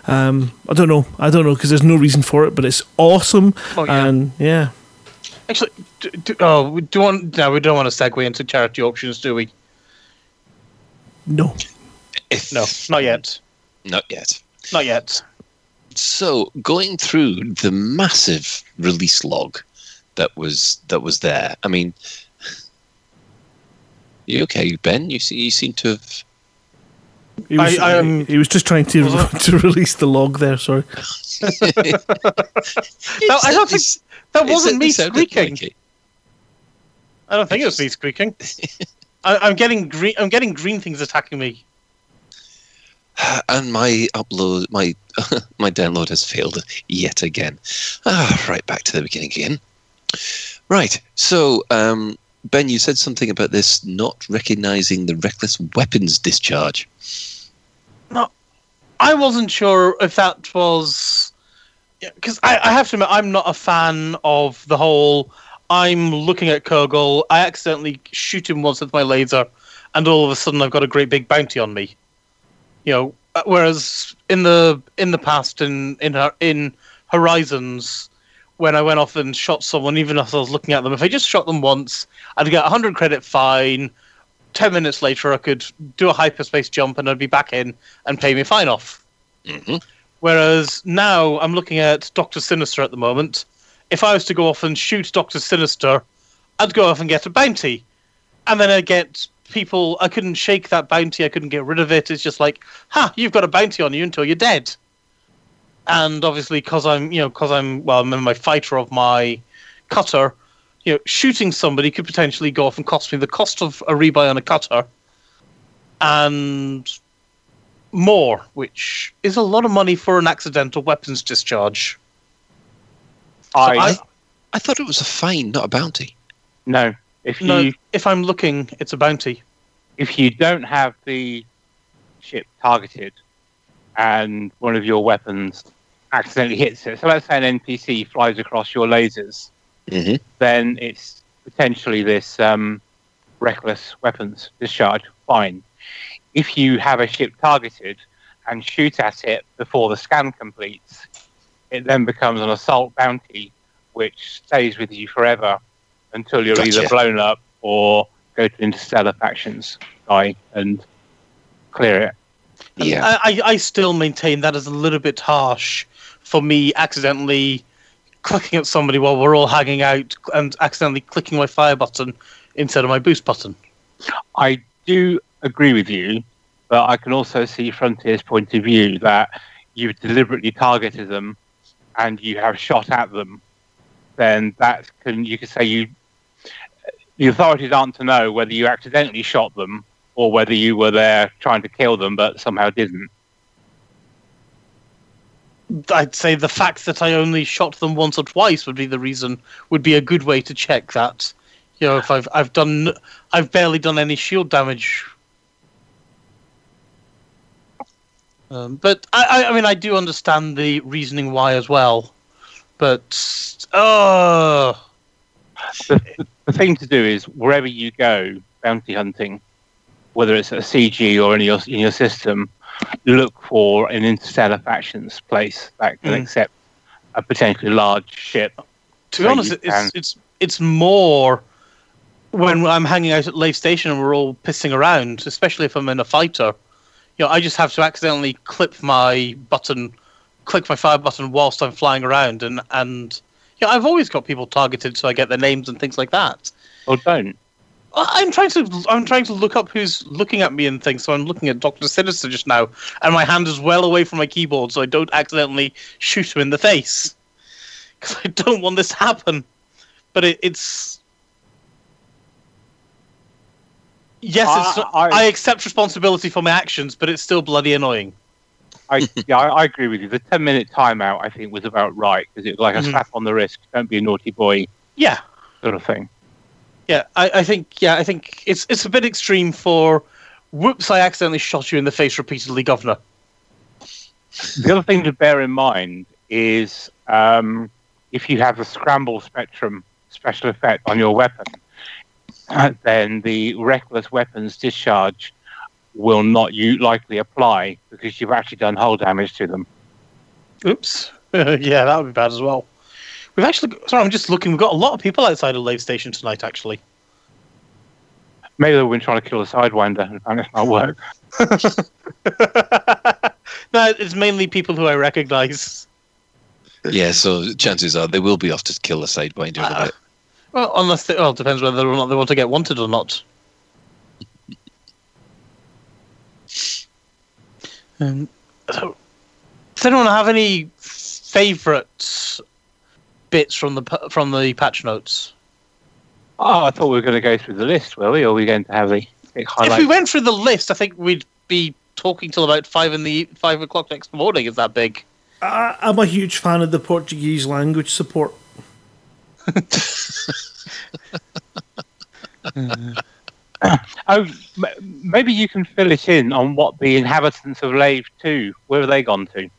I don't know because there's no reason for it, but it's awesome. Oh, yeah. And yeah, actually, we don't want to segue into charity auctions, do we? No, no, not yet. Not yet. So, going through the massive release log that was there. I mean, you okay, Ben? You seem to have... He was just trying to release the log there. Sorry. I don't think that wasn't me squeaking. Like I don't think it was me squeaking. I'm getting green things attacking me. And my upload, my download has failed yet again. Right, back to the beginning again. Right, so Ben, you said something about this not recognising the reckless weapons discharge. No, I wasn't sure if that was... Because I have to admit, I'm not a fan of the whole, I'm looking at Kurgle, I accidentally shoot him once with my laser, and all of a sudden I've got a great big bounty on me. Whereas in the past in Horizons, when I went off and shot someone, even as I was looking at them, if I just shot them once, I'd get 100 credit fine. 10 minutes later, I could do a hyperspace jump and I'd be back in and pay me fine off. Mm-hmm. Whereas now I'm looking at Dr. Sinister at the moment. If I was to go off and shoot Dr. Sinister, I'd go off and get a bounty. And then I'd get people... I couldn't shake that bounty. I couldn't get rid of it. It's just like, ha, you've got a bounty on you until you're dead. And obviously, because I'm in my fighter of my cutter, you know, shooting somebody could potentially go off and cost me the cost of a rebuy on a cutter and more, which is a lot of money for an accidental weapons discharge. I thought it was a fine, not a bounty. No. If I'm looking, it's a bounty. If you don't have the ship targeted and one of your weapons accidentally hits it, so let's say an NPC flies across your lasers, mm-hmm. then it's potentially this reckless weapons discharge fine. If you have a ship targeted and shoot at it before the scan completes, it then becomes an assault bounty, which stays with you forever until you're gotcha. Either blown up or go to interstellar factions guy and clear it. Yeah. I still maintain that is a little bit harsh for me accidentally clicking at somebody while we're all hanging out and accidentally clicking my fire button instead of my boost button. I do agree with you, but I can also see Frontier's point of view that you've deliberately targeted them and you have shot at them, then that can you could say you the authorities aren't to know whether you accidentally shot them or whether you were there trying to kill them but somehow didn't. I'd say the fact that I only shot them once or twice would be a good way to check that. You know, if I've barely done any shield damage. But I mean, I do understand the reasoning why as well. But the thing to do is wherever you go bounty hunting, whether it's a CG or in your system, look for an interstellar factions place that can accept a potentially large ship. To be honest, it's more when I'm hanging out at Lave Station and we're all pissing around, especially if I'm in a fighter. You know, I just have to accidentally click my fire button whilst I'm flying around, and you know, I've always got people targeted, so I get their names and things like that. Or don't. I'm trying to look up who's looking at me and things, so I'm looking at Dr. Sinister just now, and my hand is well away from my keyboard, so I don't accidentally shoot him in the face. Because I don't want this to happen. But it's... Yes, I accept responsibility for my actions, but it's still bloody annoying. I agree with you. The 10-minute timeout, I think, was about right, because it was like a slap on the wrist, don't be a naughty boy, yeah, sort of thing. Yeah, I think it's a bit extreme for, whoops, I accidentally shot you in the face repeatedly, Governor. The other thing to bear in mind is if you have a scramble spectrum special effect on your weapon, then the reckless weapons discharge will not likely apply because you've actually done hull damage to them. Oops. Yeah, that would be bad as well. We've actually... Sorry, I'm just looking. We've got a lot of people outside of Lave Station tonight, actually. Maybe they've been trying to kill a Sidewinder and it's not work. No, it's mainly people who I recognise. Yeah, so chances are they will be off to kill a Sidewinder. Well, unless they... Well, it depends whether or not they want to get wanted or not. So, does anyone have any favourite bits from the patch notes? Oh, I thought we were going to go through the list, were we? Or are we going to have the highlights? If we went through the list, I think we'd be talking till about 5 o'clock next morning. Is that big? I'm a huge fan of the Portuguese language support. Maybe you can fill it in on what the inhabitants of Lave 2, where have they gone to?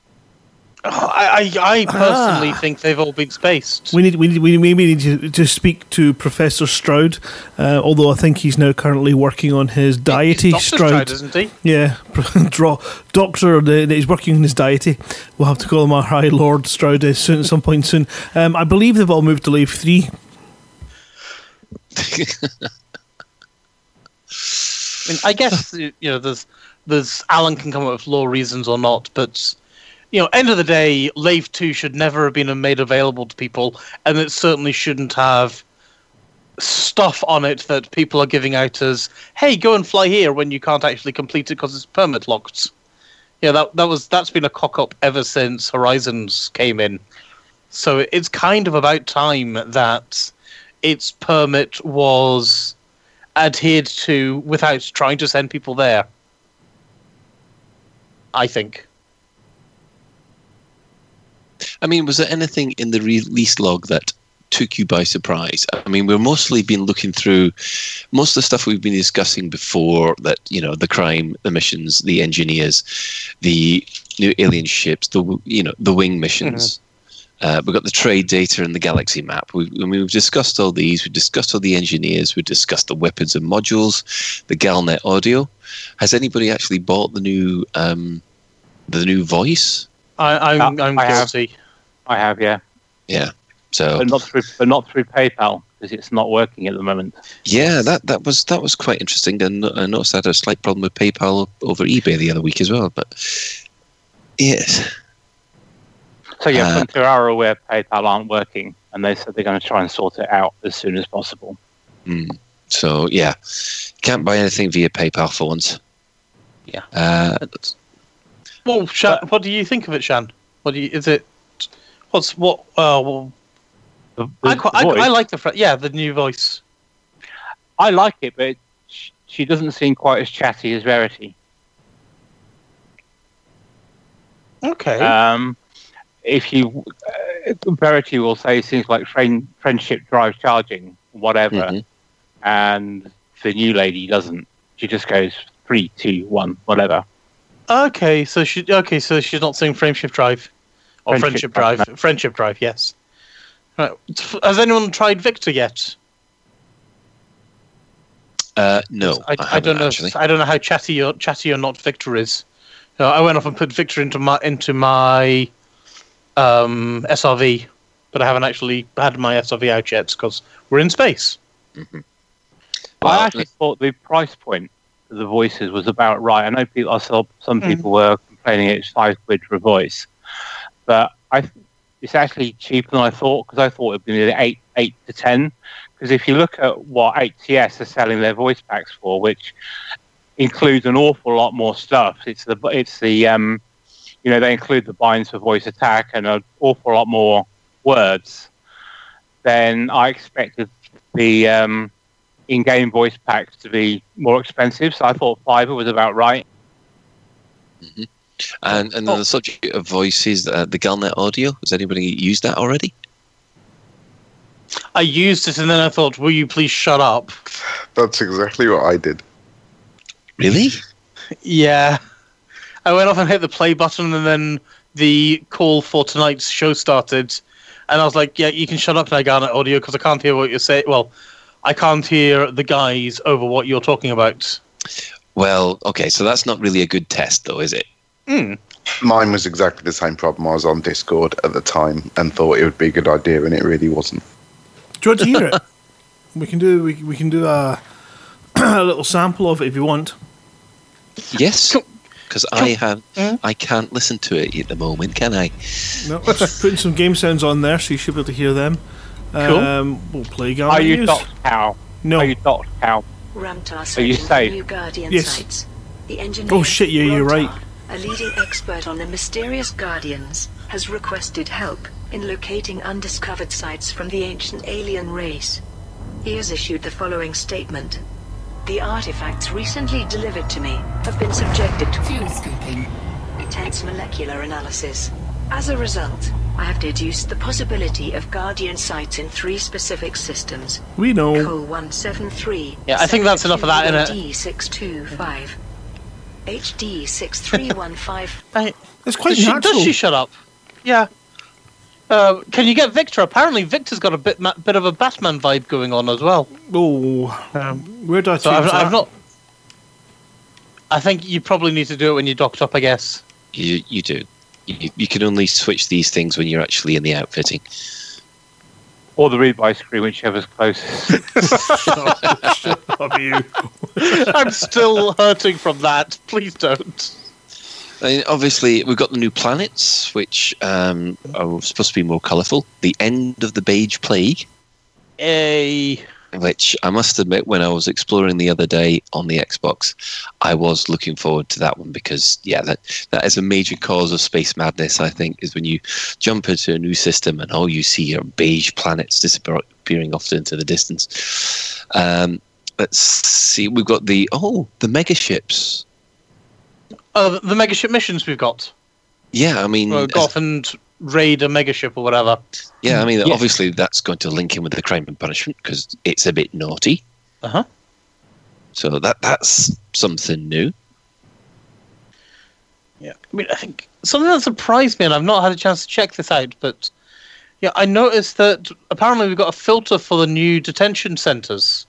I personally think they've all been spaced. We need to speak to Professor Stroud, although I think he's now currently working on his deity. Dr. Stroud, isn't he? Yeah, Doctor. He's working on his deity. We'll have to call him our High Lord Stroud soon, at some point soon. I believe they've all moved to Lave 3. I mean, I guess there's Alan can come up with lore reasons or not, but. End of the day, Lave 2 should never have been made available to people, and it certainly shouldn't have stuff on it that people are giving out as, hey, go and fly here when you can't actually complete it because it's permit locked. Yeah, that's been a cock-up ever since Horizons came in. So it's kind of about time that its permit was adhered to without trying to send people there. I think. I mean, was there anything in the release log that took you by surprise? I mean, we've mostly been looking through most of the stuff we've been discussing before that, the crime, the missions, the engineers, the new alien ships, the wing missions. Mm-hmm. We've got the trade data and the galaxy map. We've discussed all these. We've discussed all the engineers. We've discussed the weapons and modules, the Galnet audio. Has anybody actually bought the new voice? I'm guilty. I have, yeah. Yeah. So, but not through PayPal because it's not working at the moment. Yeah, that was quite interesting, and I noticed I had a slight problem with PayPal over eBay the other week as well. But yes. So yeah, Frontier are aware PayPal aren't working, and they said they're going to try and sort it out as soon as possible. So yeah, can't buy anything via PayPal for once. Yeah. Well, Shan, what do you think of it, Shan? I like the new voice. I like it, but she doesn't seem quite as chatty as Rarity. Okay. If you Rarity will say things like friendship drive charging, whatever, and the new lady doesn't. She just goes 3, 2, 1, whatever. Okay, so she's not saying Frameshift Drive, or Friendship Drive. No. Friendship Drive, yes. Right. Has anyone tried Victor yet? No, I don't know. Actually. I don't know how chatty or not Victor is. I went off and put Victor into my SRV, but I haven't actually had my SRV out yet because we're in space. Mm-hmm. Well, I actually thought the price point. The voices was about right. I know some people were complaining it's £5 for a voice, but it's actually cheaper than I thought because I thought it'd be £8 to £10. Because if you look at what HTS are selling their voice packs for, which includes an awful lot more stuff, they include the binds for voice attack and an awful lot more words. Then I expected the in-game voice packs to be more expensive, so I thought £5 was about right. Mm-hmm. And on the subject of voices, the Galnet audio, has anybody used that already? I used it and then I thought, will you please shut up? That's exactly what I did. Really? Yeah. I went off and hit the play button and then the call for tonight's show started and I was like, yeah, you can shut up now, Galnet audio, because I can't hear what you're saying. Well, I can't hear the guys over what you're talking about. Well, okay, so that's not really a good test, though, is it? Mm. Mine was exactly the same problem. I was on Discord at the time and thought it would be a good idea, and it really wasn't. Do you want to hear it? We can do a little sample of it if you want. Yes, because I can't listen to it at the moment, can I? No, I'm just putting some game sounds on there, so you should be able to hear them. Cool. We'll play Galnet. Are you Dr. Cow? No. Are you Dr. Cow? Ram Tah are you safe? Yes. Sites. The engineer, oh shit, yeah, you're right. A leading expert on the mysterious Guardians has requested help in locating undiscovered sites from the ancient alien race. He has issued the following statement. The artifacts recently delivered to me have been subjected to fuel scooping, intense molecular analysis. As a result, I have deduced the possibility of Guardian sites in 3 specific systems. We know. Co-173. Yeah, I think that's enough of that, innit? HD625. HD63155. It's quite natural. Does she shut up? Yeah. Can you get Victor? Apparently, Victor's got a bit of a Batman vibe going on as well. Oh, where do I? So I've not. I think you probably need to do it when you're docked up. I guess you do. You can only switch these things when you're actually in the outfitting. Or the read-by screen, whichever's closest. Shut up, you! I'm still hurting from that. Please don't. I mean, obviously, we've got the new planets, which are supposed to be more colourful. The end of the beige plague. Which I must admit, when I was exploring the other day on the Xbox, I was looking forward to that one because, yeah, that is a major cause of space madness, I think, is when you jump into a new system and all you see are beige planets disappearing off into the distance. Let's see. We've got the mega ships. The megaship missions we've got. Yeah, I mean... Golf and raid a megaship or whatever. Yeah, I mean, Obviously that's going to link in with the crime and punishment because it's a bit naughty. Uh-huh. So that's something new. Yeah, I mean, I think something that surprised me, and I've not had a chance to check this out, but yeah, I noticed that apparently we've got a filter for the new detention centres.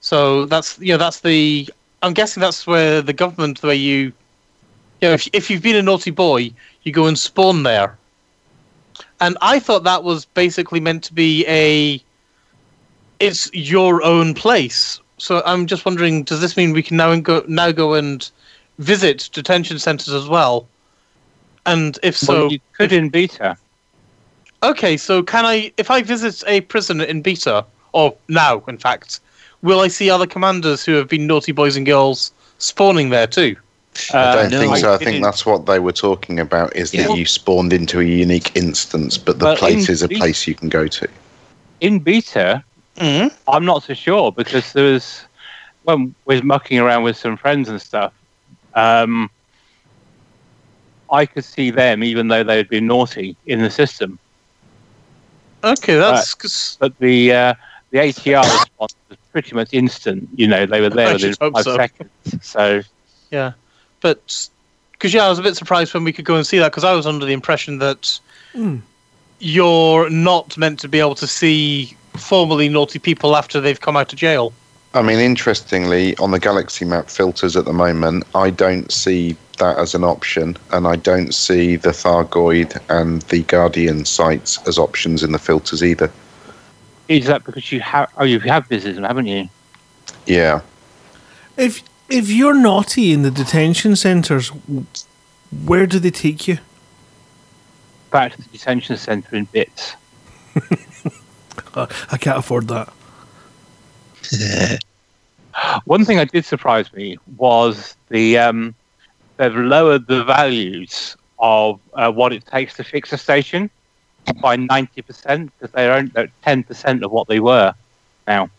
So that's the... I'm guessing that's where the government, where you... You know, if you've been a naughty boy, you go and spawn there. And I thought that was basically meant to be it's your own place. So I'm just wondering, does this mean we can now go and visit detention centres as well? And if so... Well, you could in beta. Okay, so can I... If I visit a prison in beta, or now, in fact, will I see other commanders who have been naughty boys and girls spawning there too? I don't think so. I think that's what they were talking about, is that you spawned into a unique instance, but the place is a place you can go to. In beta, I'm not so sure, because there was... When we were mucking around with some friends and stuff, I could see them, even though they had been naughty, in the system. Okay, that's... but the ATR response was pretty much instant. You know, they were there within 5 seconds. So... Yeah, but because I was a bit surprised when we could go and see that, because I was under the impression that you're not meant to be able to see formerly naughty people after they've come out of jail. I mean, interestingly, on the Galaxy map filters at the moment, I don't see that as an option, and I don't see the Thargoid and the Guardian sites as options in the filters either. Is that because you have visited them, haven't you? Yeah. If you're naughty in the detention centres, where do they take you? Back to the detention centre in bits. I can't afford that. One thing that did surprise me was they've lowered the values of what it takes to fix a station by 90%, because they're only 10% of what they were now.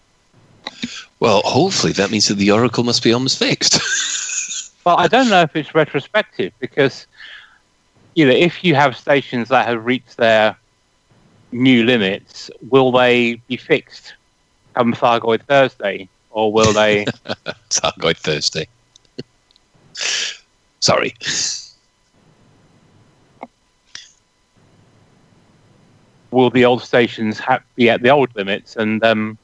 Well, hopefully that means that the Oracle must be almost fixed. Well, I don't know if it's retrospective, because if you have stations that have reached their new limits, will they be fixed come Thargoid Thursday, or will they... Thargoid Thursday. Sorry. Will the old stations be at the old limits? And don't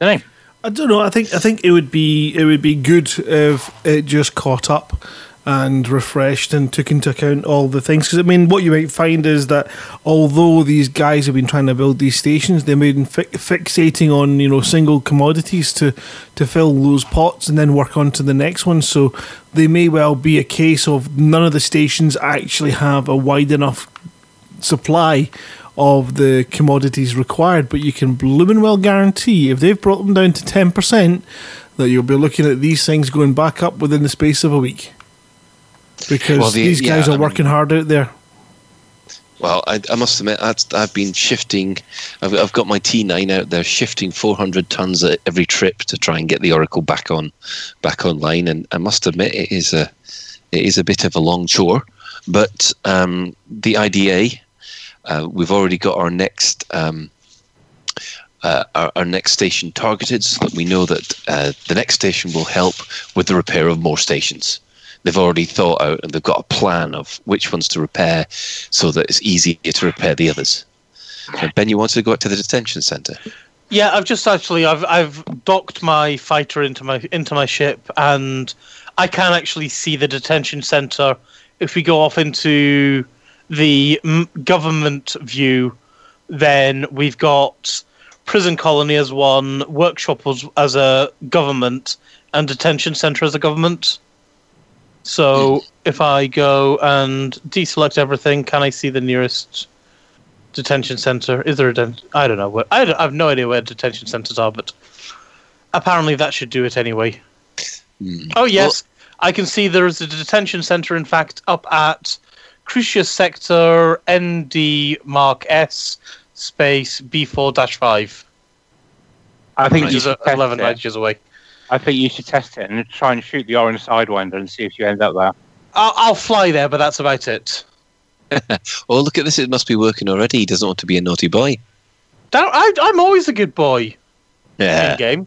know. I don't know. I think it would be good if it just caught up and refreshed and took into account all the things. Because I mean, what you might find is that although these guys have been trying to build these stations, they've been fixating on single commodities to fill those pots and then work on to the next one. So they may well be a case of none of the stations actually have a wide enough supply of the commodities required, but you can blooming well guarantee if they've brought them down to 10% that you'll be looking at these things going back up within the space of a week, because these guys are working hard out there. Well, I must admit, I've been shifting. I've got my T9 out there shifting 400 tons at every trip to try and get the Oracle back online, and I must admit it is a bit of a long chore, but the IDA. We've already got our next next station targeted, so that we know that the next station will help with the repair of more stations. They've already thought out and they've got a plan of which ones to repair so that it's easier to repair the others. And Ben, you wanted to go up to the detention centre? Yeah, I've just actually I've docked my fighter into my ship, and I can actually see the detention centre. If we go off into the government view, then we've got prison colony as one, workshop as a government, and detention centre as a government. So if I go and deselect everything, can I see the nearest detention centre? Is there a I don't know. I have no idea where detention centres are, but apparently that should do it anyway. Oh, yes. Well, I can see there is a detention centre, in fact, up at Crucius Sector ND Mark S space B4-5. I think it's 11 light years away. I think you should test it and try and shoot the Orange Sidewinder and see if you end up there. I'll fly there, but that's about it. Oh, look at this. It must be working already. He doesn't want to be a naughty boy. I'm always a good boy. Yeah. In game.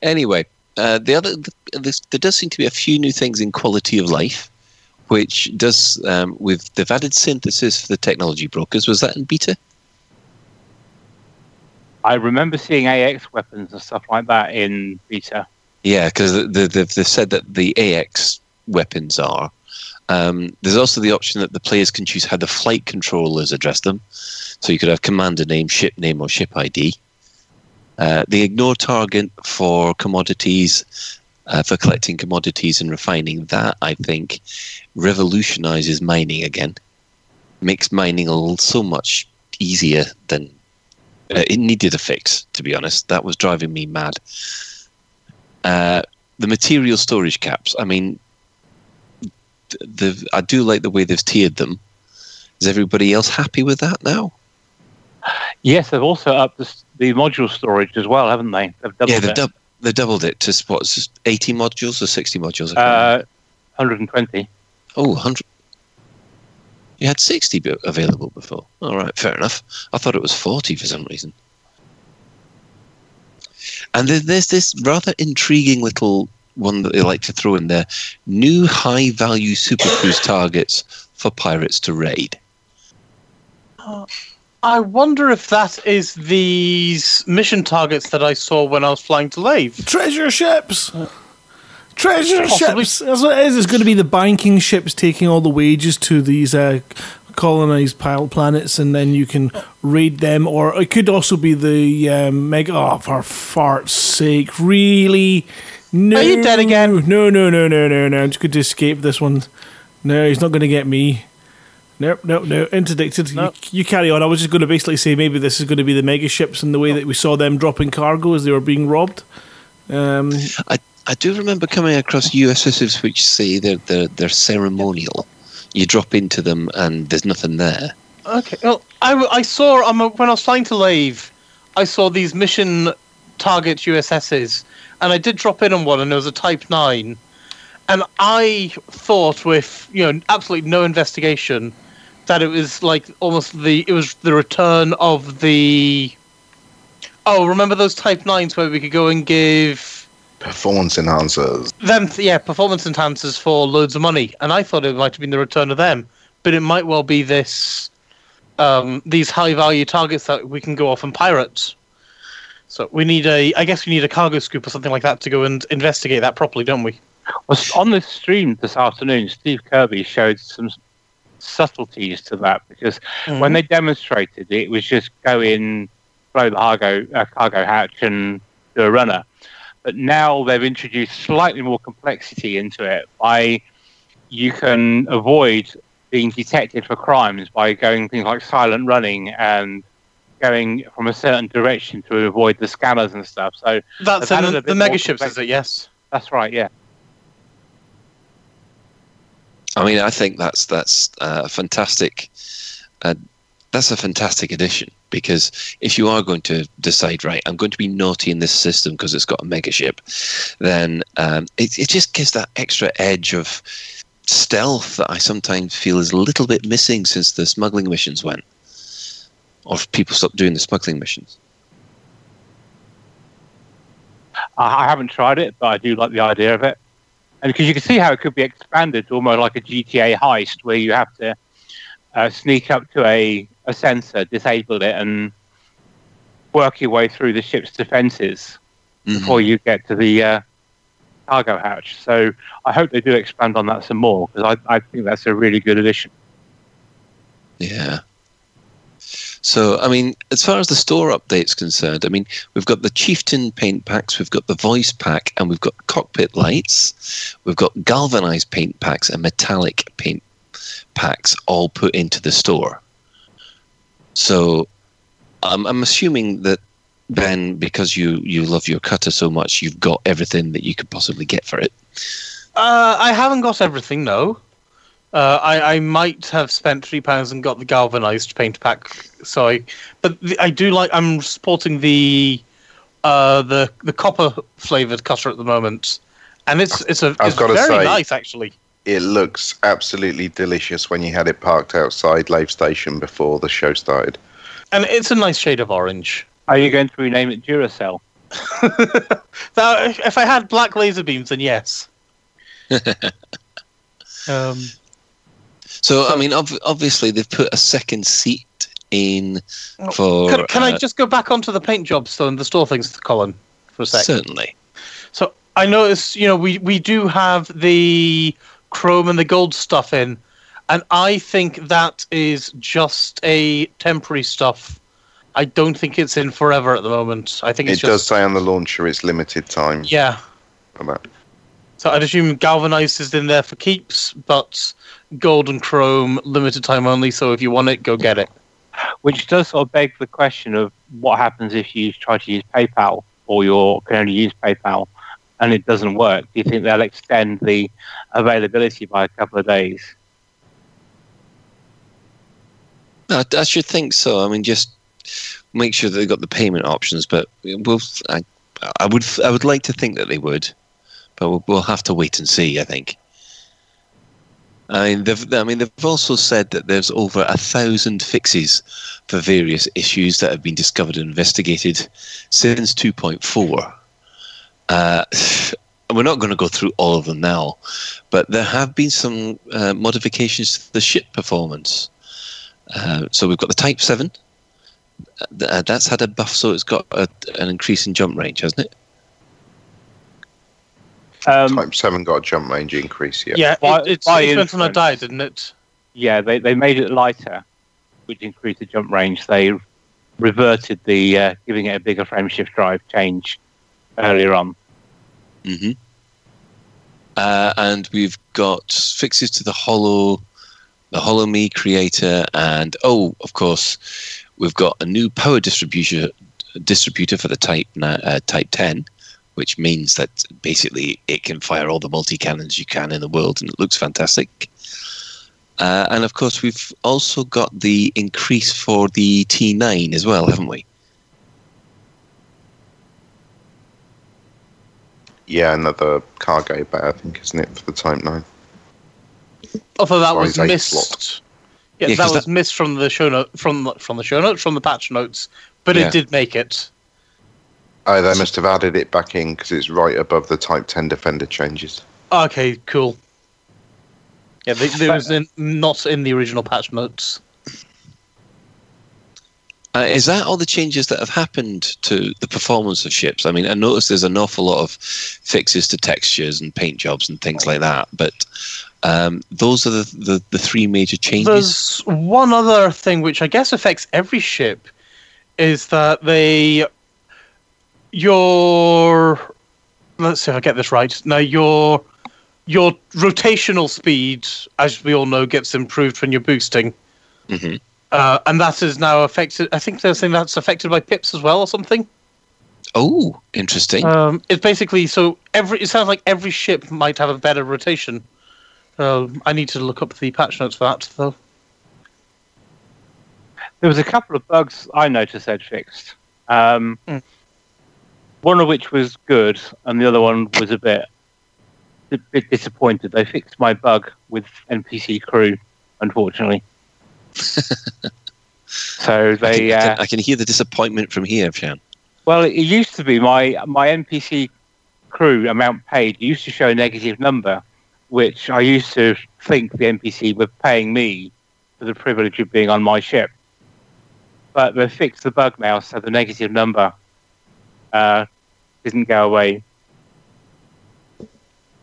Anyway, there does seem to be a few new things in quality of life, which does, with they've added synthesis for the technology brokers. Was that in beta? I remember seeing AX weapons and stuff like that in beta. Yeah, because they've said that the AX weapons are. There's also the option that the players can choose how the flight controllers address them. So you could have commander name, or ship ID. They ignore target for commodities, for collecting commodities and refining. That, I think, revolutionizes mining again. Makes mining so much easier than... it needed a fix, to be honest. That was driving me mad. The material storage caps. I mean, I do like the way they've tiered them. Is everybody else happy with that now? Yes, they've also upped the module storage as well, haven't they? They've doubled it to, what, 80 modules or 60 modules? 120. Oh, 100. You had 60 available before. All right, fair enough. I thought it was 40 for some reason. And there's this rather intriguing little one that they like to throw in there. New high-value Super Cruise targets for pirates to raid. I wonder if that is these mission targets that I saw when I was flying to Lave. Treasure ships! Possibly. Ships. That's what it is. It's going to be the banking ships taking all the wages to these colonized pilot planets, and then you can raid them. Or it could also be the mega. Oh, for fart's sake! Really? No. Are you dead again? No. I'm just going to escape this one. No, he's not going to get me. No. Interdicted. Nope. You carry on. I was just going to basically say maybe this is going to be the mega ships and the way that we saw them dropping cargo as they were being robbed. I do remember coming across USSs which say they're ceremonial. You drop into them and there's nothing there. Okay. Well, I saw when I was flying to Lave, I saw these mission target USSs, and I did drop in on one, and it was a Type 9, and I thought, with absolutely no investigation, that it was like it was the return of the. Oh, remember those Type 9s where we could go and give. Performance enhancers. Performance enhancers for loads of money. And I thought it might have been the return of them. But it might well be these high-value targets that we can go off and pirate. So we need a cargo scoop or something like that to go and investigate that properly, don't we? Well, on this stream this afternoon, Steve Kirby showed some subtleties to that. Because when they demonstrated it, was just go in, blow the cargo hatch and do a runner. But now they've introduced slightly more complexity into it by you can avoid being detected for crimes by going things like silent running and going from a certain direction to avoid the scanners and stuff. So that's in the megaships, is it? Yes. That's right, yeah. I mean, I think that's a fantastic addition, because if you are going to decide, right, I'm going to be naughty in this system because it's got a mega ship, then it just gives that extra edge of stealth that I sometimes feel is a little bit missing since the smuggling missions went. Or if people stopped doing the smuggling missions. I haven't tried it, but I do like the idea of it. And because you can see how it could be expanded to almost like a GTA heist, where you have to sneak up to a sensor, disable it, and work your way through the ship's defenses before you get to the cargo hatch. So I hope they do expand on that some more, because I think that's a really good addition. Yeah. So, I mean, as far as the store update's concerned, I mean, we've got the Chieftain paint packs, we've got the Voice pack, and we've got cockpit lights. We've got galvanized paint packs and metallic paint packs all put into the store. So, I'm assuming that, Ben, because you love your cutter so much, you've got everything that you could possibly get for it. I haven't got everything, no. I might have spent £3 and got the galvanised paint pack. I do like. I'm supporting the copper flavoured cutter at the moment, and it's very nice actually. It looks absolutely delicious when you had it parked outside Lave Station before the show started, and it's a nice shade of orange. Are you going to rename it Duracell? Now, if I had black laser beams, then yes. So, I mean, obviously they've put a second seat in for... Can I just go back onto the paint job still and the store things, Colin, for a sec? Certainly. So, I noticed, you know, we do have the chrome and the gold stuff in, and I think that is just a temporary stuff. I don't think it's in forever at the moment. I think it does say on the launcher it's limited time. Yeah. For that. So I'd assume galvanized is in there for keeps, but gold and chrome, limited time only, so if you want it, go get it. Which does sort of beg the question of what happens if you try to use PayPal, or you can only use PayPal, and it doesn't work. Do you think they'll extend the availability by a couple of days? No, I should think so. I mean, just make sure that they've got the payment options, but I would like to think that they would. But we'll have to wait and see, I think. They've also said that there's over 1,000 fixes for various issues that have been discovered and investigated since 2.4. We're not going to go through all of them now, but there have been some modifications to the ship performance. So we've got the Type 7. That's had a buff, so it's got an increase in jump range, hasn't it? Type 7 got a jump range increase, yeah. Yeah, it went on a die, didn't it? Yeah, they made it lighter, which increased the jump range. They reverted the giving it a bigger frame shift drive change earlier on. Mm-hmm. And we've got fixes to the HoloMe creator, and, of course, we've got a new power distributor for the Type 10, which means that basically it can fire all the multi-cannons you can in the world, and it looks fantastic. And of course, we've also got the increase for the T9 as well, haven't we? Yeah, another cargo bay, I think, isn't it, for the Type 9? Although that was missed. Yeah, that was missed from the show note, from the patch notes, but it did make it. Oh, they must have added it back in because it's right above the Type 10 Defender changes. Okay, cool. Yeah, it was not in the original patch notes. Is that all the changes that have happened to the performance of ships? I mean, I noticed there's an awful lot of fixes to textures and paint jobs and things like that, but those are the three major changes. There's one other thing which I guess affects every ship, is that let's see if I get this right. Now, your rotational speed, as we all know, gets improved when you're boosting. Mm-hmm. And that is now affected. I think they're saying that's affected by pips as well or something. Oh, interesting. It's basically, so it sounds like every ship might have a better rotation. I need to look up the patch notes for that, though. There was a couple of bugs I noticed they'd fixed. One of which was good, and the other one was a bit disappointed. They fixed my bug with NPC crew, unfortunately. So they. I can hear the disappointment from here, Shan. Well, it used to be my NPC crew amount paid used to show a negative number, which I used to think the NPC were paying me for the privilege of being on my ship. But they fixed the bug now, so the negative number doesn't go away.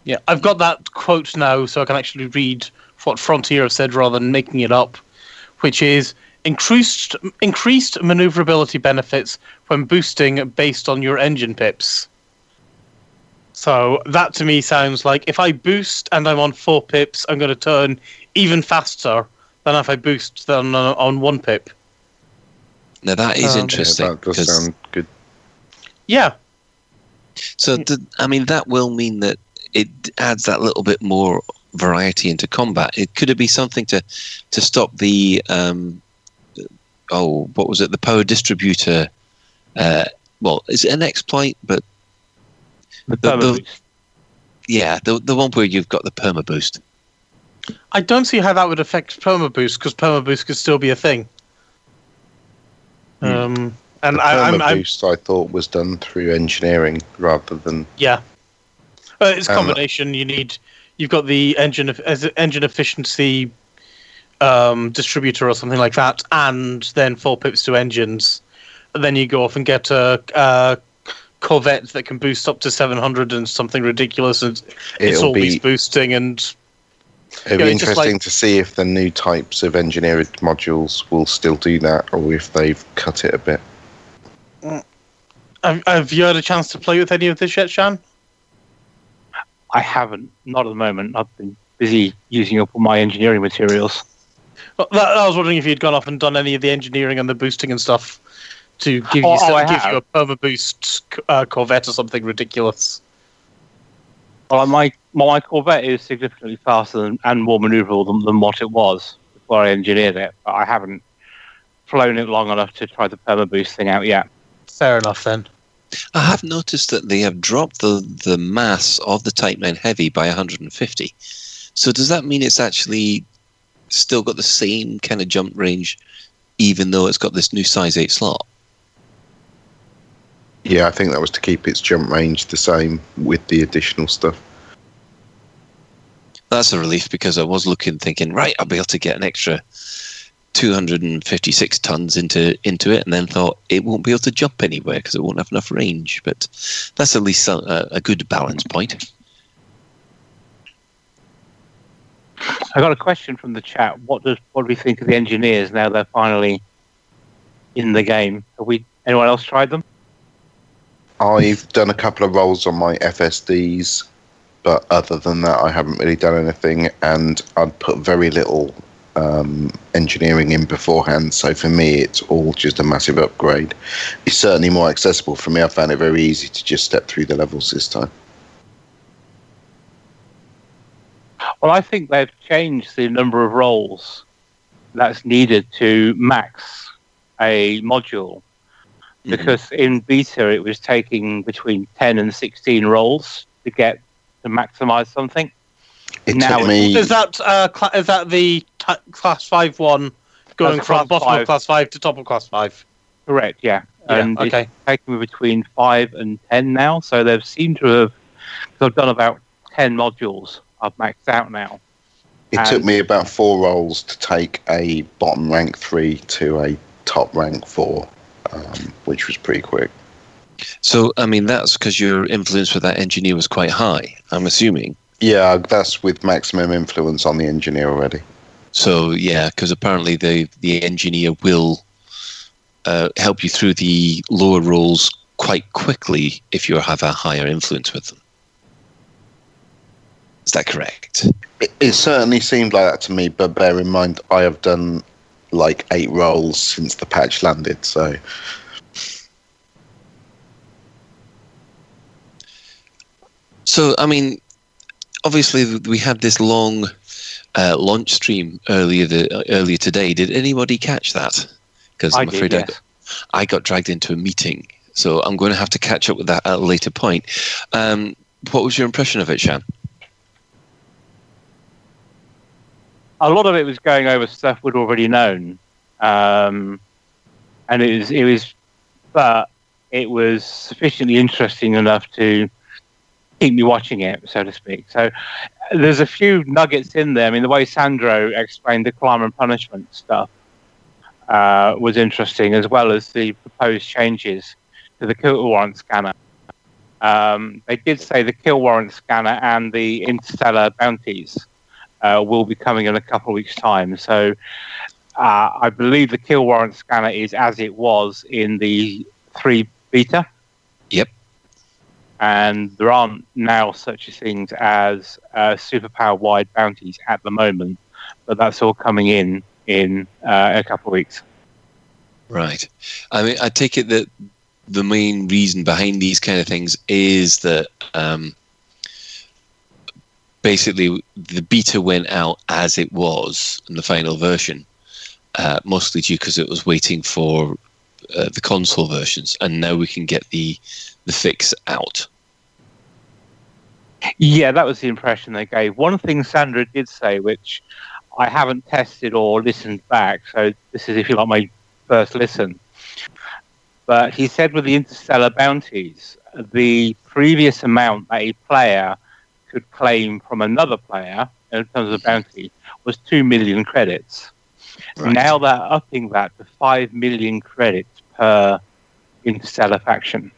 Yeah, I've got that quote now, so I can actually read what Frontier have said rather than making it up, which is, increased maneuverability benefits when boosting based on your engine pips. So that to me sounds like if I boost and I'm on 4 pips, I'm going to turn even faster than if I boost than on 1 pip. Now that is interesting. Yeah, that does sound good. Yeah. So that will mean that it adds that little bit more variety into combat. It could be something to stop the the power distributor. Well, is it an exploit? But the one where you've got the perma boost. I don't see how that would affect perma boost because perma boost could still be a thing. And I thought was done through engineering rather than it's a combination. You've got the engine efficiency distributor or something like that, and then 4 pips to engines. And then you go off and get a Corvette that can boost up to 700 and something ridiculous, and it's always boosting. And it'll be interesting to see if the new types of engineered modules will still do that, or if they've cut it a bit. Have you had a chance to play with any of this yet, Shan? I haven't. Not at the moment. I've been busy using up all my engineering materials. Well, I was wondering if you'd gone off and done any of the engineering and the boosting and stuff to give you a perma boost Corvette or something ridiculous. Well, my Corvette is significantly faster and more manoeuvrable than what it was before I engineered it, but I haven't flown it long enough to try the perma boost thing out yet. Fair enough, then. I have noticed that they have dropped the mass of the Type 9 Heavy by 150. So does that mean it's actually still got the same kind of jump range, even though it's got this new size 8 slot? Yeah, I think that was to keep its jump range the same with the additional stuff. That's a relief, because I was looking, thinking, right, I'll be able to get an extra 256 tons into it, and then thought it won't be able to jump anywhere because it won't have enough range. But that's at least a good balance point. I got a question from the chat. What do we think of the engineers now they're finally in the game? Anyone else tried them? I've done a couple of rolls on my FSDs, but other than that, I haven't really done anything, and I'd put very little engineering in beforehand, so for me it's all just a massive upgrade. It's certainly more accessible for me. I found it very easy to just step through the levels this time. Well, I think they've changed the number of roles that's needed to max a module, because in beta it was taking between 10 and 16 roles to maximize something. Is that the class 5 one going from bottom of class 5 to top of class 5? Correct, yeah. And okay. It's taking me between 5 and 10 now, so they've seemed to have... I've done about 10 modules. I've maxed out now. It took me about 4 rolls to take a bottom rank 3 to a top rank 4, which was pretty quick. So, I mean, that's because your influence with that engineer was quite high, I'm assuming. Yeah, that's with maximum influence on the engineer already. So, yeah, because apparently the engineer will help you through the lower roles quite quickly if you have a higher influence with them. Is that correct? It certainly seemed like that to me, but bear in mind, I have done like 8 roles since the patch landed, so... So, I mean... Obviously, we had this long launch stream earlier today. Did anybody catch that? Because I'm afraid I got dragged into a meeting, so I'm going to have to catch up with that at a later point. What was your impression of it, Shan? A lot of it was going over stuff we'd already known, and it was sufficiently interesting enough to keep me watching it, so to speak. So there's a few nuggets in there. I mean, the way Sandro explained the crime and punishment stuff was interesting, as well as the proposed changes to the kill warrant scanner. They did say the kill warrant scanner and the interstellar bounties will be coming in a couple of weeks' time. So I believe the kill warrant scanner is as it was in the 3 beta. Yep. And there aren't now such things as superpower-wide bounties at the moment, but that's all coming in a couple of weeks. Right. I mean, I take it that the main reason behind these kind of things is that basically the beta went out as it was in the final version, mostly due because it was waiting for the console versions, and now we can get the fix out. Yeah, that was the impression they gave. One thing Sandra did say, which I haven't tested or listened back, so this is, if you like, my first listen. But he said with the interstellar bounties, the previous amount that a player could claim from another player in terms of bounty was 2 million credits. Right. Now they're upping that to 5 million credits per interstellar faction,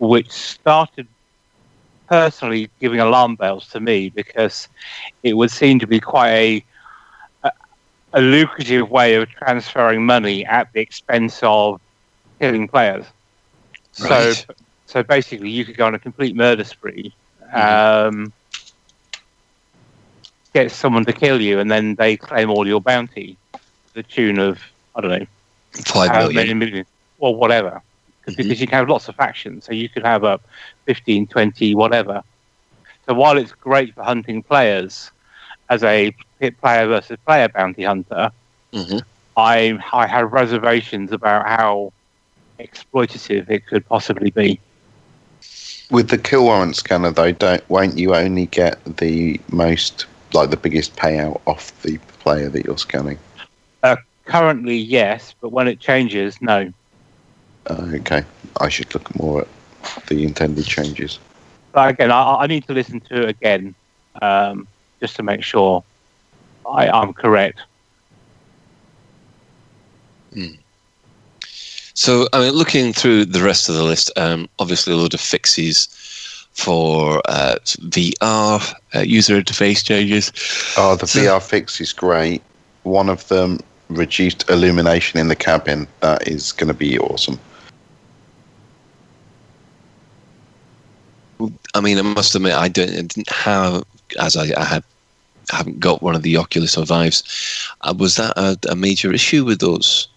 which started personally giving alarm bells to me, because it would seem to be quite a lucrative way of transferring money at the expense of killing players. Right. So basically you could go on a complete murder spree, get someone to kill you, and then they claim all your bounty to the tune of, I don't know, 5 million or whatever. Because you can have lots of factions, so you could have up 15, 20, whatever. So while it's great for hunting players as a player versus player bounty hunter, I have reservations about how exploitative it could possibly be. With the kill warrant scanner, though, won't you only get the most, like the biggest payout off the player that you're scanning? Currently, yes, but when it changes, no. Okay, I should look more at the intended changes. But again, I need to listen to it again just to make sure I'm correct. Mm. So, I mean, looking through the rest of the list, obviously a load of fixes for VR, user interface changes. Oh, the VR fix is great. One of them, reduced illumination in the cabin. That is going to be awesome. I mean, I must admit, I haven't got one of the Oculus or Vives. Was that a major issue with those?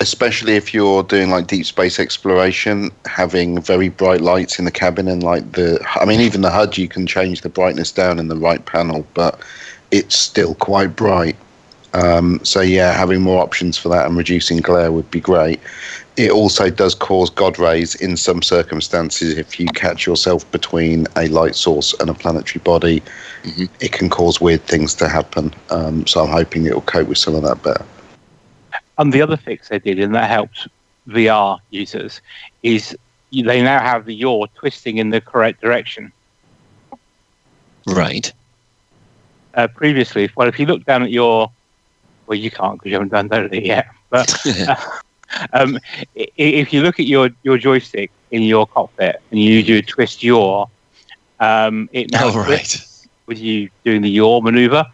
Especially if you're doing like deep space exploration, having very bright lights in the cabin, and even the HUD, you can change the brightness down in the right panel, but it's still quite bright. So yeah, having more options for that and reducing glare would be great. It also does cause God rays in some circumstances. If you catch yourself between a light source and a planetary body, it can cause weird things to happen. So I'm hoping it will cope with some of that better. And the other fix they did, and that helped VR users, is they now have the yaw twisting in the correct direction. Right. Previously, if you look down at your... Well, you can't because you haven't downloaded it yet. But if you look at your joystick in your cockpit and you do a twist yaw, it now twists with you doing the yaw manoeuvre.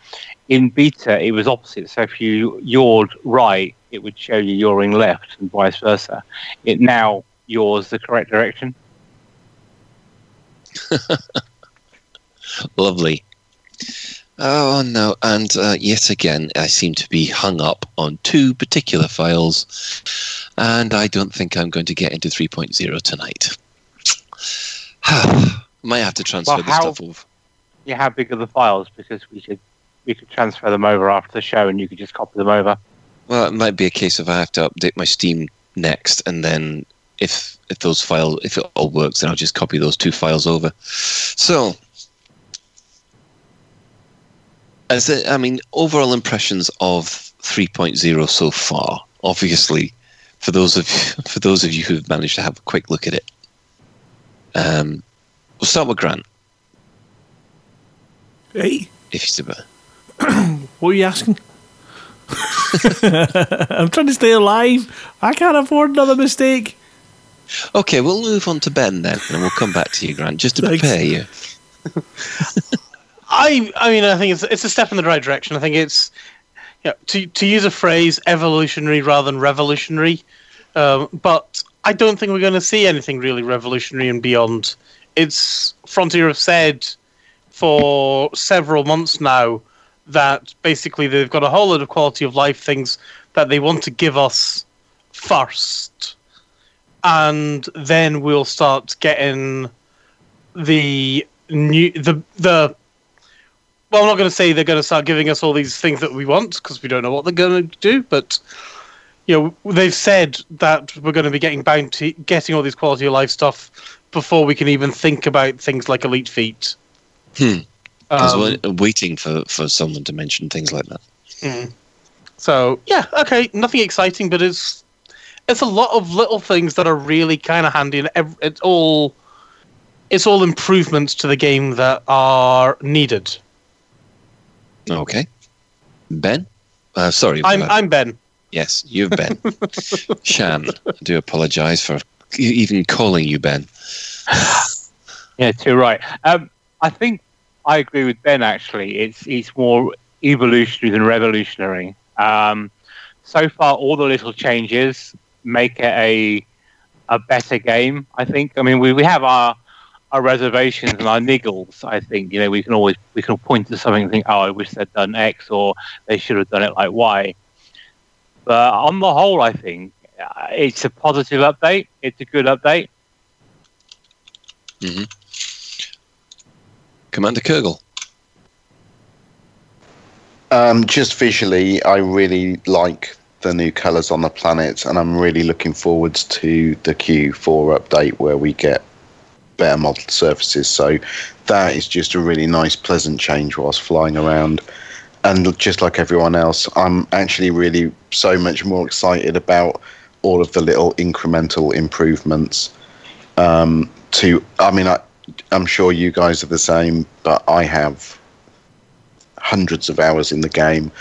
In beta, it was opposite. So if you yawed right, it would show you yawing left, and vice versa. It now yaws the correct direction. Lovely. Oh, no. And yet again, I seem to be hung up on 2 particular files, and I don't think I'm going to get into 3.0 tonight. Might have to transfer stuff over. Yeah, how big are the files? Because we could transfer them over after the show, and you could just copy them over. Well, it might be a case of I have to update my Steam next, and then if those files, if it all works, then I'll just copy those 2 files over. So... overall impressions of 3.0 so far. Obviously, for those of you who've managed to have a quick look at it, We'll start with Grant. Hey? If he's about. What are you asking? I'm trying to stay alive. I can't afford another mistake. Okay, we'll move on to Ben then, and we'll come back to you, Grant, just to prepare you. I mean, I think it's a step in the right direction. I think it's, you know, to use a phrase, evolutionary rather than revolutionary. But I don't think we're going to see anything really revolutionary and beyond. It's Frontier have said for several months now that basically they've got a whole load of quality of life things that they want to give us first. And then we'll start getting the new... Well, I'm not going to say they're going to start giving us all these things that we want, because we don't know what they're going to do, but you know, they've said that we're going to be getting all these quality of life stuff before we can even think about things like Elite Feet. Because we're waiting for someone to mention things like that. So, yeah, okay, nothing exciting, but it's a lot of little things that are really kind of handy, and it's all improvements to the game that are needed. Okay. Ben? Sorry. I'm Ben. Yes, you're Ben. Shan, I do apologise for even calling you Ben. Yeah, too right. I think I agree with Ben, actually. It's more evolutionary than revolutionary. So far, all the little changes make it a better game, I think. I mean, we have our reservations and our niggles, I think. You know, we can point to something and think, oh, I wish they'd done X, or they should have done it like Y. But on the whole, I think it's a positive update. It's a good update. Mm-hmm. Commander Kurgle. Just visually, I really like the new colours on the planet, and I'm really looking forward to the Q4 update where we get better modelled surfaces. So that is just a really nice, pleasant change whilst flying around. And just like everyone else, I'm actually really so much more excited about all of the little incremental improvements. I'm sure you guys are the same, but I have hundreds of hours in the game.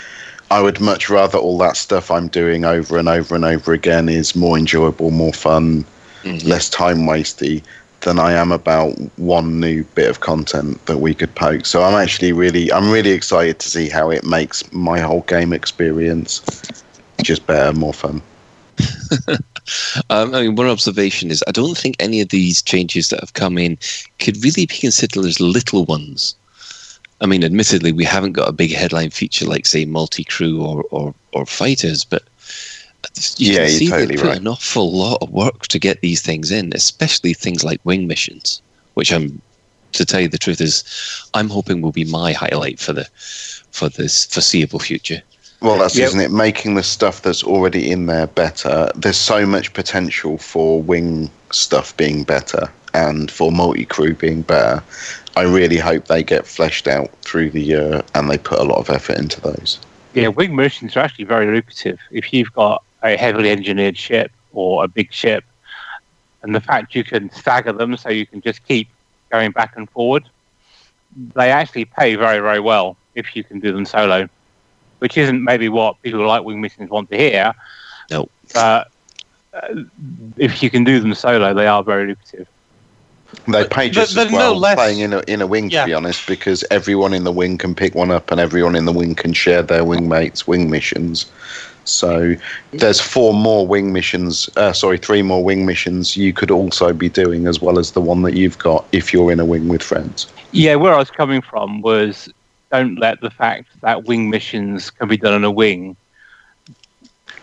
I would much rather all that stuff I'm doing over and over and over again is more enjoyable, more fun, less time wasty, than I am about one new bit of content that we could poke. So I'm actually really excited to see how it makes my whole game experience just better, more fun. One observation is I don't think any of these changes that have come in could really be considered as little ones. I mean, admittedly, we haven't got a big headline feature like, say, multi-crew or fighters, but you can see they put an awful lot of work to get these things in, especially things like wing missions, which I'm hoping will be my highlight for this foreseeable future. Well, isn't it? Making the stuff that's already in there better. There's so much potential for wing stuff being better and for multi-crew being better. I really hope they get fleshed out through the year and they put a lot of effort into those. Yeah, wing missions are actually very lucrative. If you've got a heavily engineered ship or a big ship, and the fact you can stagger them so you can just keep going back and forward, they actually pay very, very well if you can do them solo, which isn't maybe what people like wing missions want to hear. No. But if you can do them solo, they are very lucrative. They pay just as well playing in a wing, to be honest, because everyone in the wing can pick one up and everyone in the wing can share their wingmates' wing missions. So there's three more wing missions you could also be doing as well as the one that you've got if you're in a wing with friends. Yeah, where I was coming from was don't let the fact that wing missions can be done on a wing.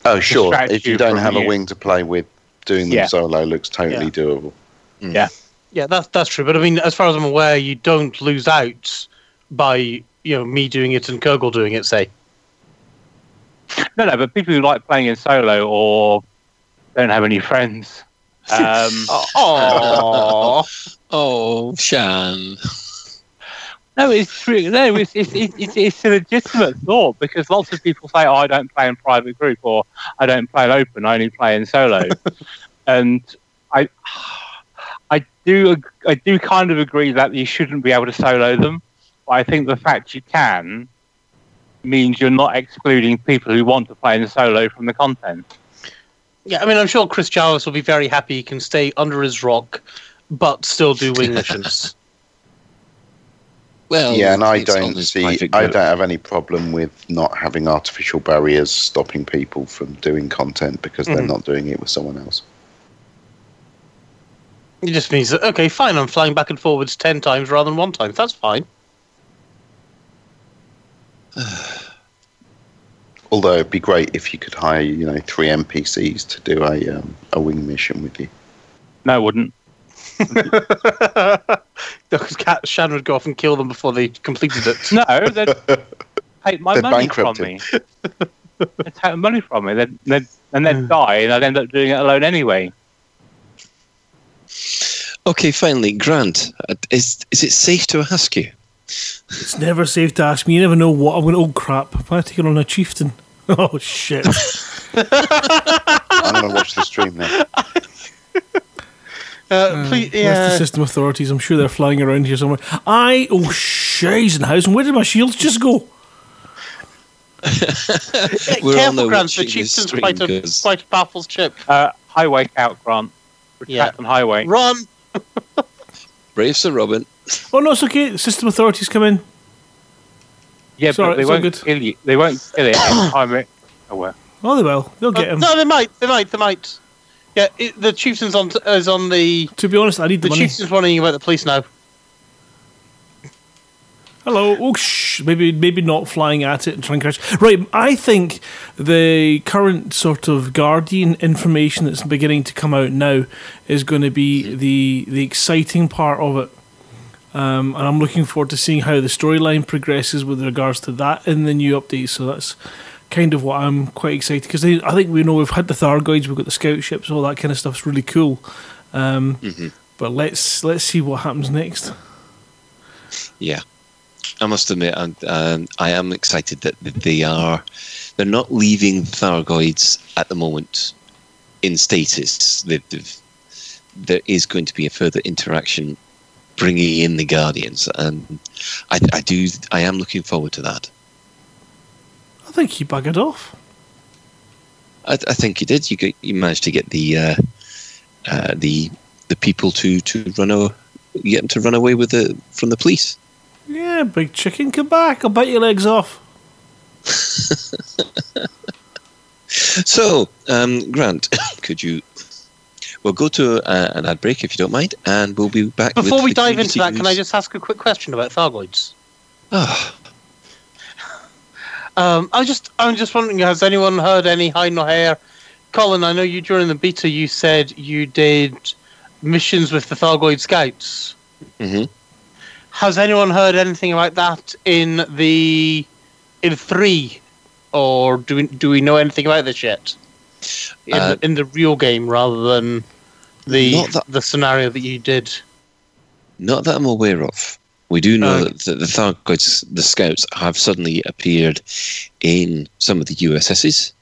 Oh, sure. If you don't have a wing to play with, doing them solo looks totally doable. Mm. Yeah. Yeah, that's true. But I mean, as far as I'm aware, you don't lose out by me doing it and Kurgle doing it, say. No, but people who like playing in solo or don't have any friends. Oh, Shan. No, it's true. No, it's a legitimate thought because lots of people say, "Oh, I don't play in private group," or "I don't play in open. I only play in solo," and I. I do kind of agree that you shouldn't be able to solo them, but I think the fact you can means you're not excluding people who want to play in solo from the content. Yeah, I mean, I'm sure Chris Jarvis will be very happy he can stay under his rock, but still do wing missions. Well, yeah, and I don't have any problem with not having artificial barriers stopping people from doing content because they're not doing it with someone else. It just means that, okay, fine, I'm flying back and forwards 10 times rather than 1 time. That's fine. Although it'd be great if you could hire, 3 NPCs to do a wing mission with you. No, it wouldn't. Because Shan would go off and kill them before they completed it. No, they'd take my money from me. They'd take money from me, and they'd die, and I'd end up doing it alone anyway. Okay, finally, Grant, is it safe to ask you? It's never safe to ask me. You never know what I'm going to... Oh, crap. Am I taking on a chieftain? Oh, shit. I'm going to watch the stream now. That's the system authorities. I'm sure they're flying around here somewhere. Oh, Scheisenhausen. Where did my shields just go? Careful, Grant. The chieftain's quite a powerful ship. Highway out, Grant. Protect on highway. Run! Brave Sir Robin. Oh, no, it's okay. System authorities come in. Yeah, it's but they won't kill you. They won't kill it. Oh, well. Oh, they will. They'll get him. No, they might. Yeah, the chieftain's is on the... To be honest, I need the money. The chieftain's running about the police now. Hello. Oh, shh. Maybe not flying at it and trying to crash. Right, I think the current sort of Guardian information that's beginning to come out now is going to be the exciting part of it. And I'm looking forward to seeing how the storyline progresses with regards to that in the new update. So that's... kind of what I'm quite excited because I think we've had the Thargoids, we've got the scout ships, all that kind of stuff's really cool. But let's see what happens next. Yeah, I must admit, I am excited that they're not leaving Thargoids at the moment in status. There is going to be a further interaction, bringing in the Guardians, and I am looking forward to that. I think he buggered off. I think he did. You managed to get the people to get them to run away from the police. Yeah, big chicken, come back! I'll bite your legs off. So, Grant, could you? We'll go to an ad break if you don't mind, and we'll be back. Before we dive into that, can I just ask a quick question about Thargoids? Oh. I'm just wondering, has anyone heard any hide nor hair? Colin, I know you during the beta you said you did missions with the Thargoid Scouts. Mm-hmm. Has anyone heard anything about that in 3, or do we know anything about this yet? In the real game rather than the scenario that you did. Not that I'm aware of. We do know that the Thargoids, the Scouts, have suddenly appeared in some of the USSs,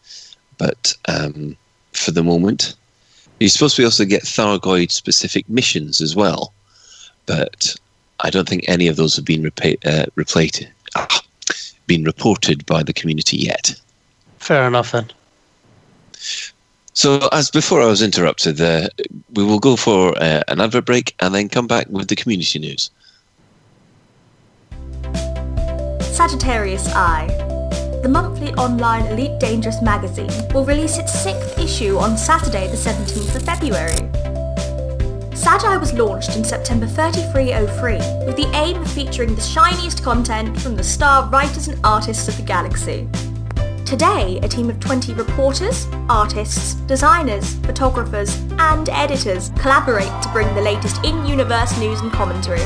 but for the moment, you're supposed to also get Thargoid-specific missions as well, but I don't think any of those have been reported by the community yet. Fair enough, then. So, as before I was interrupted, we will go for an advert break and then come back with the community news. Sagittarius Eye. The monthly online Elite Dangerous magazine will release its 6th issue on Saturday the 17th of February. Sagi was launched in September 3303 with the aim of featuring the shiniest content from the star writers and artists of the galaxy. Today, a team of 20 reporters, artists, designers, photographers and editors collaborate to bring the latest in-universe news and commentary.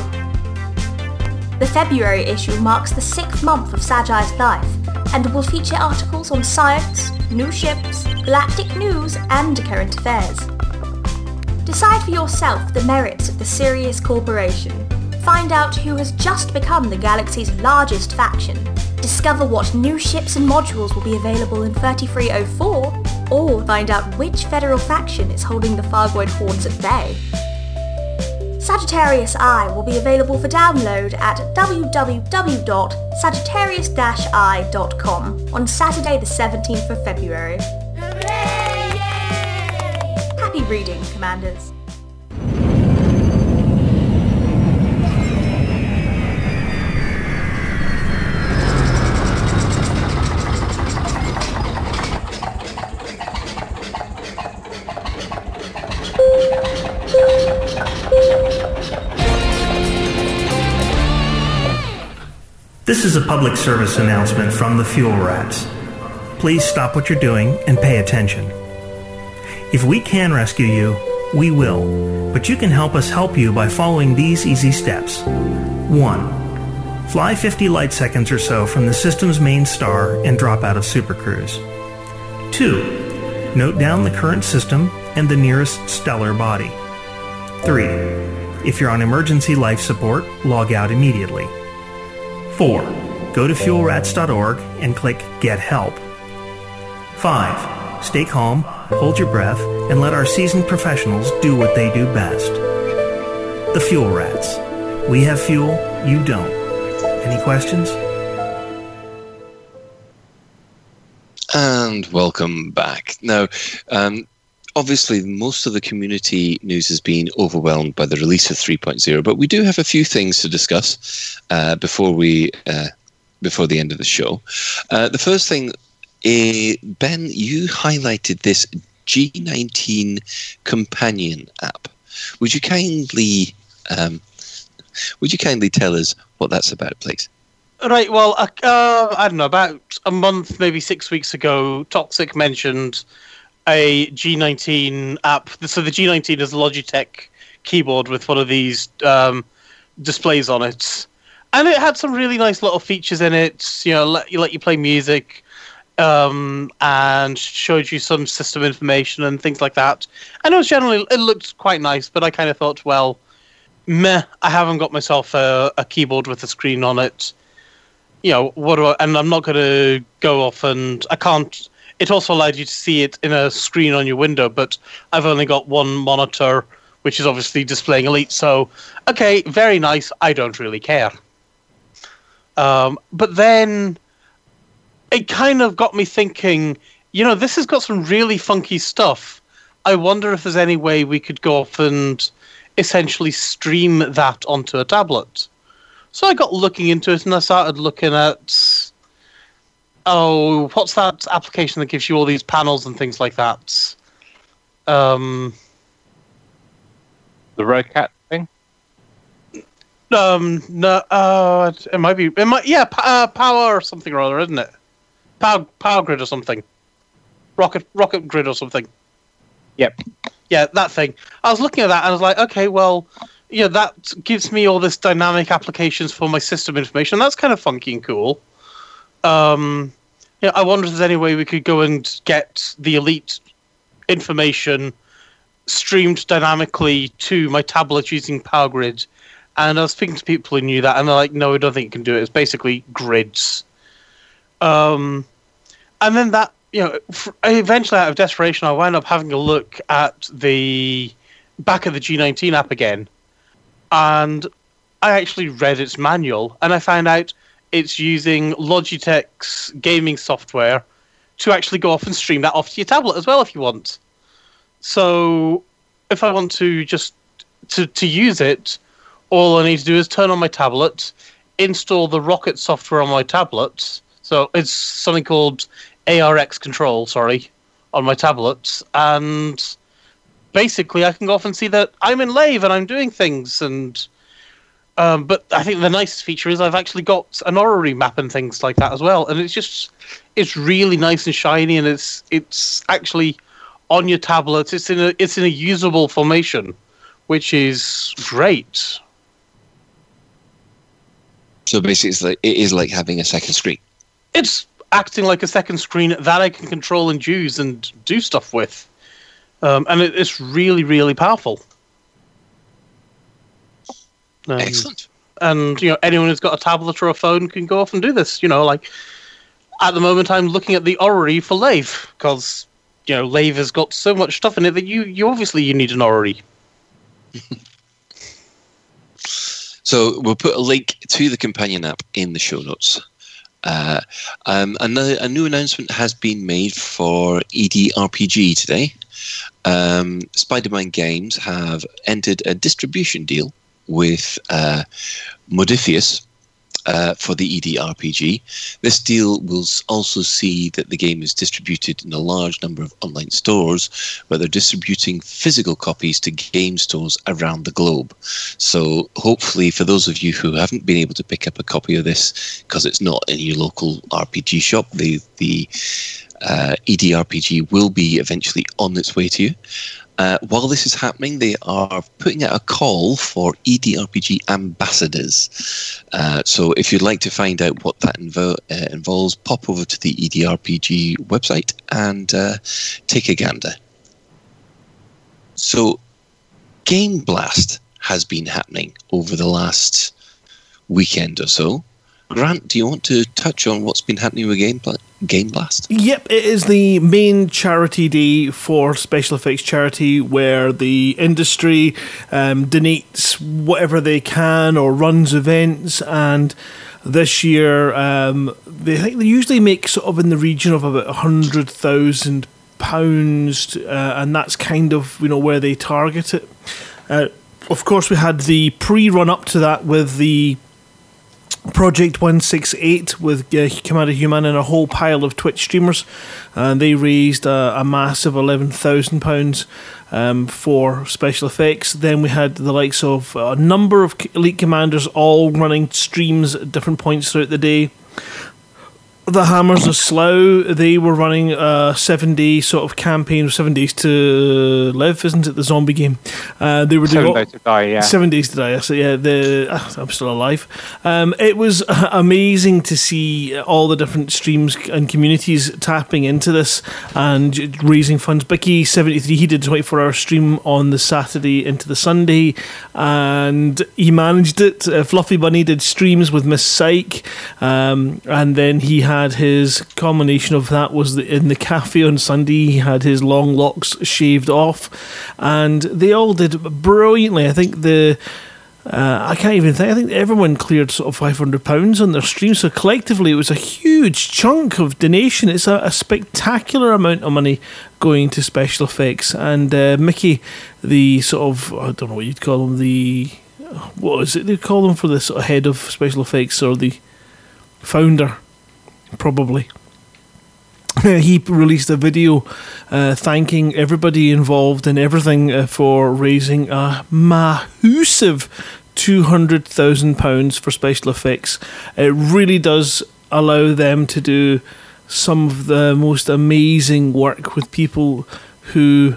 The February issue marks the 6th month of Sagi's life and will feature articles on science, new ships, galactic news and current affairs. Decide for yourself the merits of the Sirius Corporation. Find out who has just become the galaxy's largest faction. Discover what new ships and modules will be available in 3304, or find out which federal faction is holding the Thargoid hordes at bay. Sagittarius Eye will be available for download at www.sagittarius-i.com on Saturday the 17th of February. Hooray! Yay! Happy reading, Commanders. This is a public service announcement from the Fuel Rats. Please stop what you're doing and pay attention. If we can rescue you, we will, but you can help us help you by following these easy steps. 1. Fly 50 light seconds or so from the system's main star and drop out of supercruise. 2. Note down the current system and the nearest stellar body. 3. If you're on emergency life support, log out immediately. 4. Go to fuelrats.org and click Get Help. 5. Stay calm, hold your breath, and let our seasoned professionals do what they do best. The Fuel Rats. We have fuel, you don't. Any questions? And welcome back. Now, obviously, most of the community news has been overwhelmed by the release of 3.0, but we do have a few things to discuss before the end of the show. The first thing, Ben, you highlighted this G19 companion app. Would you kindly tell us what that's about, please? Right. Well, I don't know. About a month, maybe 6 weeks ago, Toxic mentioned a G19 app. So the G19 is a Logitech keyboard with one of these displays on it, and it had some really nice little features in it. You know, let you play music, and showed you some system information and things like that. And it was generally, it looked quite nice, but I kind of thought, well, meh, I haven't got myself a keyboard with a screen on it. You know, and I'm not going to go off, and I can't. It also allowed you to see it in a screen on your window, but I've only got one monitor, which is obviously displaying Elite. So, okay, very nice. I don't really care. But then it kind of got me thinking, you know, this has got some really funky stuff. I wonder if there's any way we could go off and essentially stream that onto a tablet. So I got looking into it, and I started looking at, oh, what's that application that gives you all these panels and things like that? The RiftCat thing? No. It might be. It might. Yeah. Power or something or other, isn't it? Power Grid or something. Rocket Grid or something. Yep. Yeah, that thing. I was looking at that and I was like, okay, well, yeah, that gives me all this dynamic applications for my system information. That's kind of funky and cool. Yeah, I wonder if there's any way we could go and get the Elite information streamed dynamically to my tablet using Power Grid. And I was speaking to people who knew that, and they're like, no, I don't think you can do it. It's basically grids. And then that, you know, eventually out of desperation, I wound up having a look at the back of the G19 app again. And I actually read its manual, and I found out it's using Logitech's gaming software to actually go off and stream that off to your tablet as well if you want. So if I want to just to use it, all I need to do is turn on my tablet, install the Rocket software on my tablet. So it's something called ARX Control, on my tablet. And basically I can go off and see that I'm in Lave and I'm doing things and... but I think the nicest feature is I've actually got an orrery map and things like that as well. And it's just, it's really nice and shiny, and it's actually on your tablet. It's in a usable formation, which is great. So basically it is like having a second screen. It's acting like a second screen that I can control and use and do stuff with. And it's really, really powerful. Excellent. And, you know, anyone who's got a tablet or a phone can go off and do this. You know, like, at the moment I'm looking at the orrery for Lave, because, you know, Lave has got so much stuff in it that you obviously need an orrery. So we'll put a link to the companion app in the show notes. A new announcement has been made for EDRPG today. Spider-Man Games have entered a distribution deal with Modiphius for the EDRPG. This deal will also see that the game is distributed in a large number of online stores, but they're distributing physical copies to game stores around the globe. So hopefully for those of you who haven't been able to pick up a copy of this because it's not in your local RPG shop, the EDRPG will be eventually on its way to you. While this is happening, they are putting out a call for EDRPG ambassadors. So if you'd like to find out what that involves, pop over to the EDRPG website and take a gander. So Game Blast has been happening over the last weekend or so. Grant, do you want to touch on what's been happening with Game Blast? Yep, it is the main charity day for Special Effects Charity, where the industry donates whatever they can or runs events. And this year, they usually make sort of in the region of about £100,000, and that's kind of where they target it. Of course, we had the pre-run up to that with the Project 168 with Commander Human and a whole pile of Twitch streamers, and they raised a massive £11,000 for special effects. Then we had the likes of a number of Elite commanders all running streams at different points throughout the day. The Hammers of Slough, they were running a 7-day sort of campaign, 7 days to live, isn't it? The zombie game. They were doing 7 days to die, yeah. 7 days to die, so yeah, I'm still alive. It was amazing to see all the different streams and communities tapping into this and raising funds. Bicky73, he did a 24-hour stream on the Saturday into the Sunday, and he managed it. Fluffy Bunny did streams with Miss Psyche, and then he had his culmination of that was in the cafe on Sunday. He had his long locks shaved off, and they all did brilliantly. I think I think everyone cleared sort of £500 on their stream, so collectively it was a huge chunk of donation. It's a spectacular amount of money going to special effects. And Mickey, the sort of, I don't know what you'd call him, what is it they call him for the sort of head of special effects, or the founder, probably. He released a video thanking everybody involved in everything for raising a massive £200,000 for special effects. It really does allow them to do some of the most amazing work with people who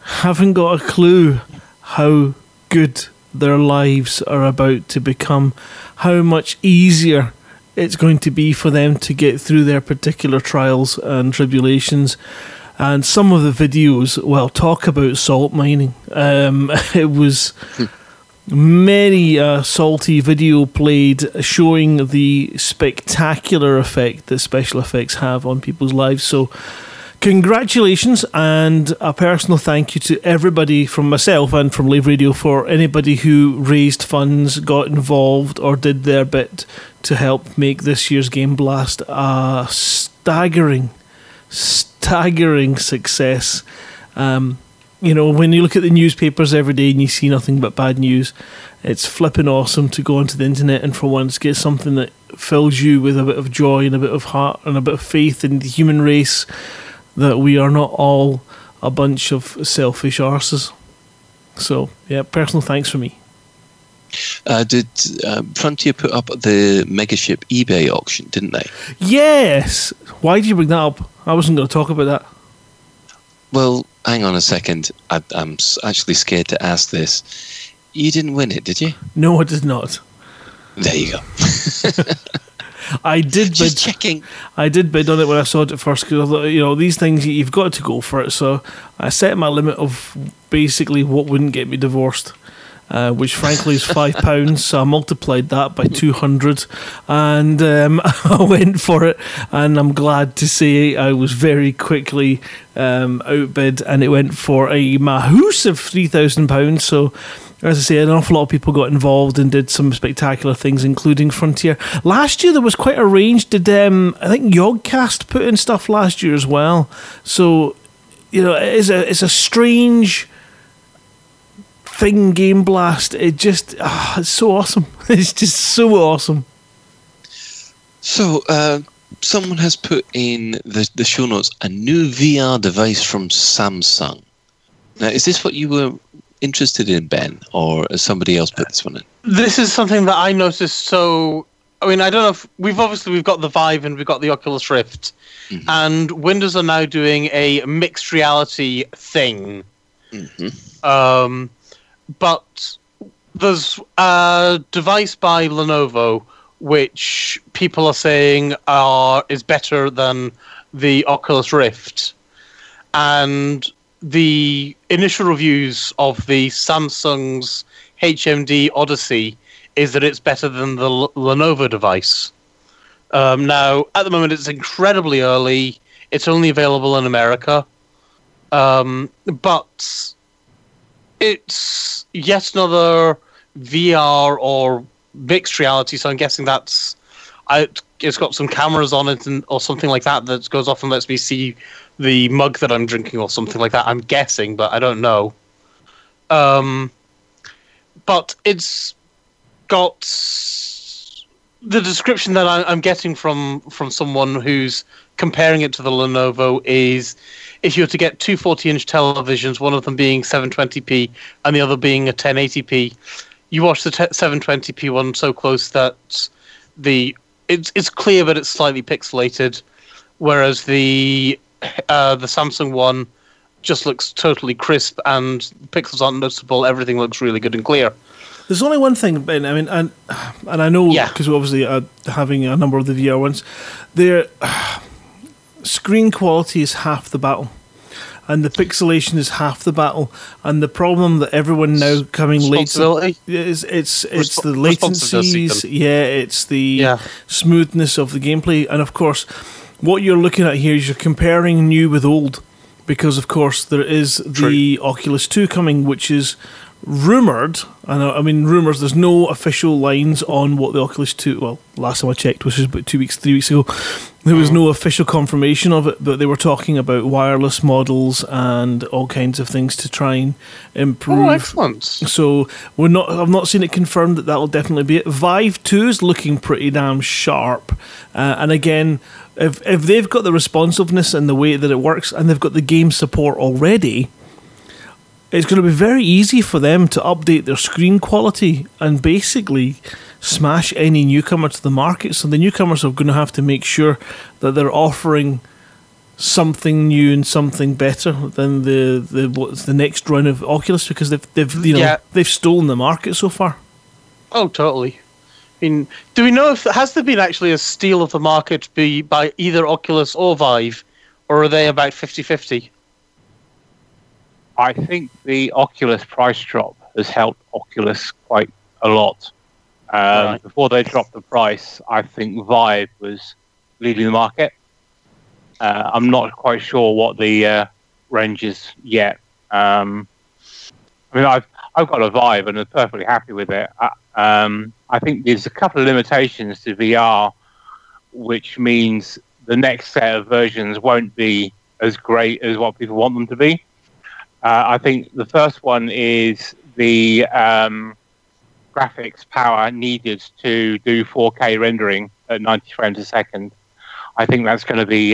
haven't got a clue how good their lives are about to become, how much easier it's going to be for them to get through their particular trials and tribulations. And some of the videos, well, talk about salt mining. It was many a salty video played showing the spectacular effect that special effects have on people's lives. So congratulations, and a personal thank you to everybody from myself and from Lave Radio for anybody who raised funds, got involved, or did their bit to help make this year's Game Blast a staggering success. When you look at the newspapers every day and you see nothing but bad news, it's flipping awesome to go onto the internet and for once get something that fills you with a bit of joy and a bit of heart and a bit of faith in the human race, that we are not all a bunch of selfish arses. So, yeah, personal thanks for me. Did Frontier put up the Megaship eBay auction, didn't they? Yes! Why did you bring that up? I wasn't going to talk about that. Well, hang on a second. I'm actually scared to ask this. You didn't win it, did you? No, I did not. There you go. I did bid. Just checking. I did bid on it when I saw it at first, because I thought, these things, you've got to go for it. So I set my limit of basically what wouldn't get me divorced, which frankly is £5. So I multiplied that by 200, and I went for it. And I'm glad to say I was very quickly outbid, and it went for a massive £3,000. So As I say, an awful lot of people got involved and did some spectacular things, including Frontier. Last year, there was quite a range. Did I think Yogcast put in stuff last year as well? So, you know, it's a strange thing, Game Blast. It just, it's so awesome. It's just so awesome. So, someone has put in the show notes a new VR device from Samsung. Now, is this what you were interested in, Ben, or has somebody else put this one in? This is something that I noticed. So, I mean, I don't know if we've got the Vive and we've got the Oculus Rift, mm-hmm. and Windows are now doing a mixed reality thing. Mm-hmm. But there's a device by Lenovo which people are saying is better than the Oculus Rift, and the initial reviews of the Samsung's HMD Odyssey is that it's better than the Lenovo device. Now, at the moment, it's incredibly early. It's only available in America. But it's yet another VR or mixed reality, so I'm guessing that's... it's got some cameras on it or something like that goes off and lets me see the mug that I'm drinking or something like that. I'm guessing, but I don't know. But it's got the description that I'm getting from someone who's comparing it to the Lenovo is if you were to get two 40-inch televisions, one of them being 720p and the other being a 1080p, you watch the 720p one so close that it's clear but it's slightly pixelated, whereas the Samsung one just looks totally crisp and pixels aren't noticeable. Everything looks really good and clear. There's only one thing, Ben. I mean, and I know because obviously having a number of the VR ones, their screen quality is half the battle, and the pixelation is half the battle. And the problem that everyone now coming later is it's the latencies. Yeah, it's the smoothness of the gameplay, and of course. What you're looking at here is you're comparing new with old because, of course, there is the Oculus 2 coming, which is rumoured, and I mean rumours, there's no official lines on what the Oculus 2, well, last time I checked, which was about 3 weeks ago, there was no official confirmation of it, but they were talking about wireless models and all kinds of things to try and improve. Oh, excellent. So I've not seen it confirmed that will definitely be it. Vive 2 is looking pretty damn sharp, and again, If they've got the responsiveness and the way that it works, and they've got the game support already, it's going to be very easy for them to update their screen quality and basically smash any newcomer to the market. So the newcomers are going to have to make sure that they're offering something new and something better than the next round of Oculus, because they've stolen the market so far. Oh, totally. I mean, do we know has there been actually a steal of the market by either Oculus or Vive, or are they about 50-50? I think the Oculus price drop has helped Oculus quite a lot. Right. Before they dropped the price, I think Vive was leading the market. I'm not quite sure what the range is yet. I mean, I've got a Vive and I'm perfectly happy with it. I think there's a couple of limitations to VR, which means the next set of versions won't be as great as what people want them to be. I think the first one is the graphics power needed to do 4K rendering at 90 frames a second. I think that's going to be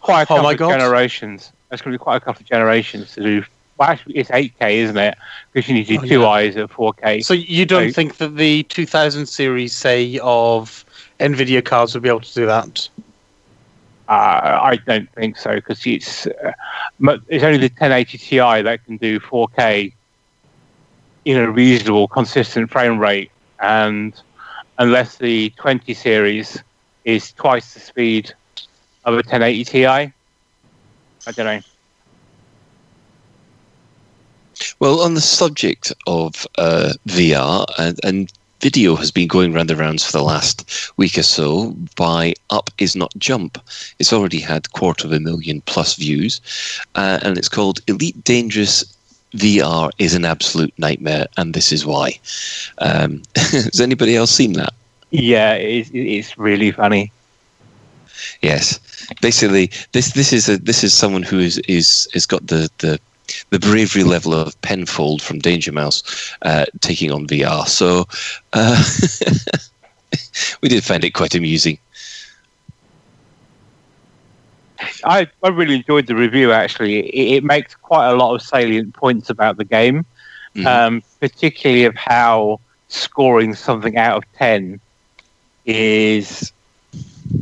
quite a couple of generations. That's going to be quite a couple of generations to do. Well, actually, it's 8K, isn't it? Because you need to do two eyes at 4K. So you don't think that the 2000 series, say, of NVIDIA cards would be able to do that? I don't think so, because it's only the 1080 Ti that can do 4K in a reasonable, consistent frame rate. And unless the 20 series is twice the speed of a 1080 Ti, I don't know. Well, on the subject of VR, and video has been going round the rounds for the last week or so by Up Is Not Jump. It's already had 250,000+ views, and it's called Elite Dangerous VR is an absolute nightmare, and this is why. Has anybody else seen that? Yeah, it's really funny. Yes, basically, this is someone who is got the bravery level of Penfold from Danger Mouse taking on VR. So we did find it quite amusing. I really enjoyed the review, actually. It makes quite a lot of salient points about the game, particularly of how scoring something out of 10 is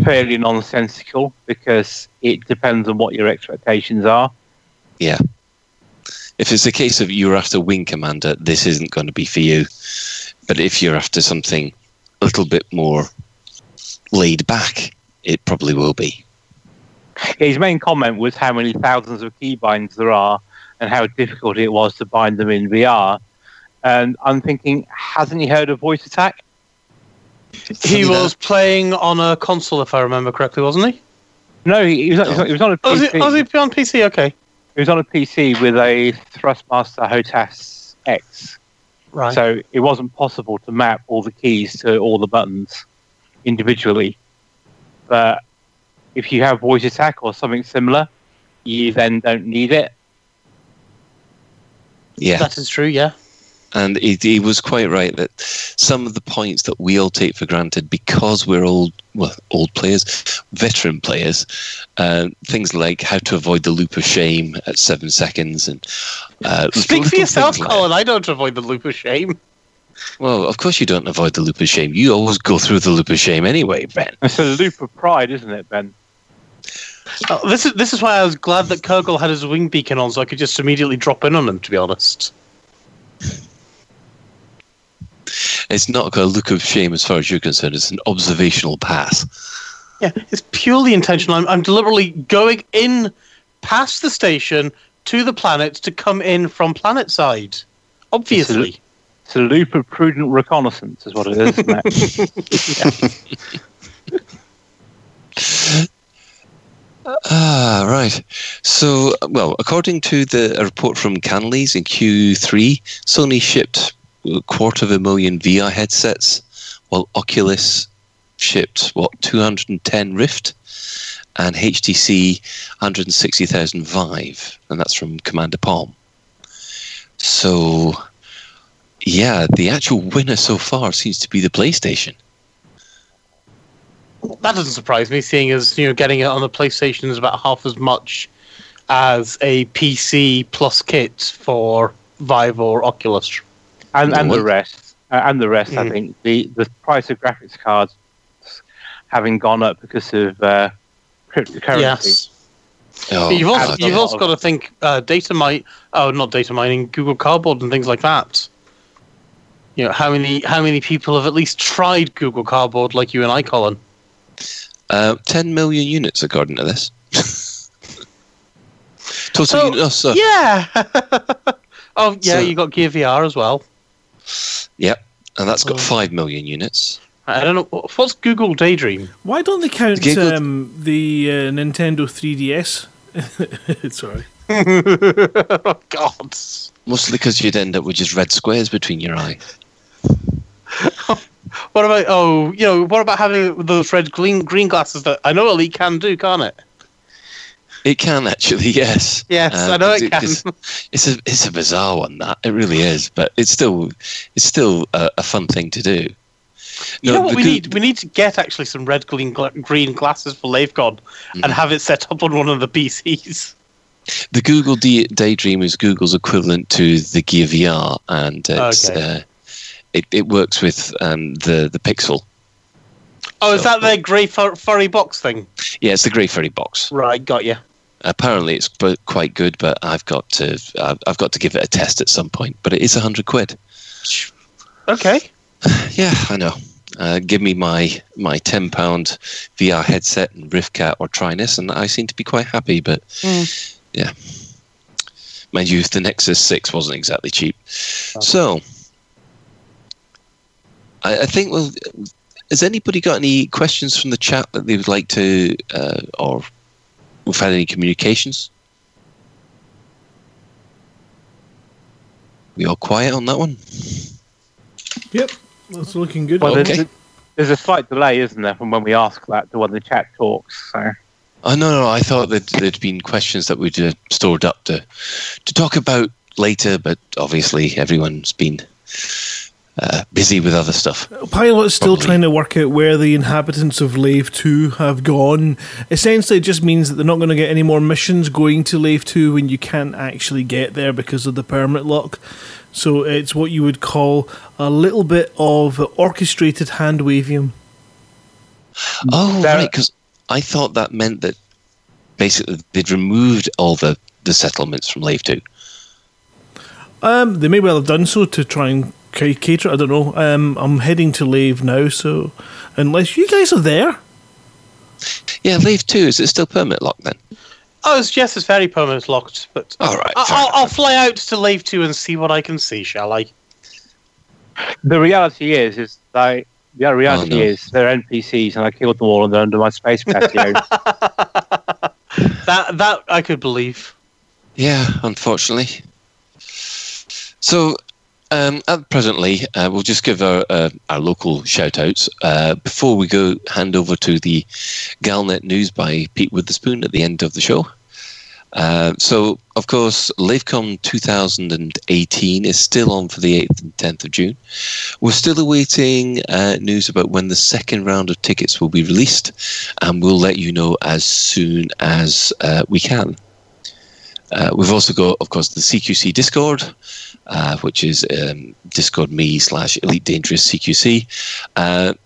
fairly nonsensical, because it depends on what your expectations are. Yeah. If it's a case of you're after Wing Commander, this isn't going to be for you. But if you're after something a little bit more laid back, it probably will be. His main comment was how many thousands of keybinds there are and how difficult it was to bind them in VR. And I'm thinking, hasn't he heard of Voice Attack? He was playing on a console, if I remember correctly, wasn't he? No, he was on a PC. Was he on PC? Okay. He was on a PC with a Thrustmaster HOTAS X. Right. So it wasn't possible to map all the keys to all the buttons individually. But if you have Voice Attack or something similar, you then don't need it. Yeah. That is true, yeah. And he was quite right that some of the points that we all take for granted, because we're old players, veteran players, things like how to avoid the loop of shame at 7 seconds. And speak for yourself, Colin. Like, I don't avoid the loop of shame. Well, of course you don't avoid the loop of shame. You always go through the loop of shame anyway, Ben. It's a loop of pride, isn't it, Ben? Oh, this is why I was glad that Kurgle had his wing beacon on, so I could just immediately drop in on him, to be honest. It's not a look of shame as far as you're concerned. It's an observational pass. Yeah, it's purely intentional. I'm deliberately going in past the station to the planet to come in from planet side. Obviously. It's a loop of prudent reconnaissance is what it is, isn't it? Right. So, well, according to a report from Canalys in Q3, Sony shipped 250,000 VR headsets, while Oculus shipped, 210 Rift, and HTC 160,000 Vive, and that's from Commander Palm. So, yeah, the actual winner so far seems to be the PlayStation. That doesn't surprise me, seeing as, you know, getting it on the PlayStation is about half as much as a PC plus kit for Vive or Oculus. And the rest. I think the price of graphics cards having gone up because of cryptocurrency. Yes. Oh, you've also got to think Google Cardboard and things like that. You know, how many people have at least tried Google Cardboard like you and I, Colin? 10 million units, according to this. Total units. Oh, yeah. Oh, yeah, so, you got Gear VR as well. Yep, and that's got 5 million units. I don't know. What's Google Daydream? Why don't they count the Nintendo 3DS? Sorry. Oh, God. Mostly because you'd end up with just red squares between your eyes. What about having those red green glasses that I know Elite can do, can't it? It can, actually, yes. Yes, I know it can. It's a bizarre one, that. It really is, but it's still a fun thing to do. You know what we need? We need to get, actually, some red green glasses for LaveCon and have it set up on one of the PCs. The Google Daydream is Google's equivalent to the Gear VR, and it works with the Pixel. Oh, is that their grey furry box thing? Yeah, it's the grey furry box. Right, got you. Apparently, it's quite good, but I've got to give it a test at some point. But it is £100. Okay. Yeah, I know. Give me my £10 VR headset and RiftCat or Trinus, and I seem to be quite happy. But yeah, mind you, the Nexus 6 wasn't exactly cheap. Oh. So I think we'll. Has anybody got any questions from the chat that they would like to, or we've had any communications? We all quiet on that one? Yep, that's looking good. Well, okay. There's a slight delay, isn't there, from when we ask that to when the chat talks, so... Oh, no, I thought that there'd been questions that we'd stored up to talk about later, but obviously everyone's been busy with other stuff. Pilot's still trying to work out where the inhabitants of Lave 2 have gone. Essentially, it just means that they're not going to get any more missions going to Lave 2 when you can't actually get there because of the permit lock. So it's what you would call a little bit of orchestrated handwavium. Oh, right, because... I thought that meant that basically they'd removed all the settlements from Lave 2. They may well have done so to try and cater it. I don't know. I'm heading to Lave now, so unless you guys are there. Yeah, Lave 2, is it still permit locked then? Oh, it's just as very permit locked, but all right, I'll fly out to Lave 2 and see what I can see, shall I? The reality is that... The other reality is they're NPCs and I killed them all and they're under my space patio. that I could believe. Yeah, unfortunately. So, presently, we'll just give our local shout-outs before we go hand over to the Galnet News by Pete Witherspoon at the end of the show. So, of course, LaveCon 2018 is still on for the 8th and 10th of June. We're still awaiting news about when the second round of tickets will be released, and we'll let you know as soon as we can. We've also got, of course, the CQC Discord, which is discord.me/EliteDangerousCQC.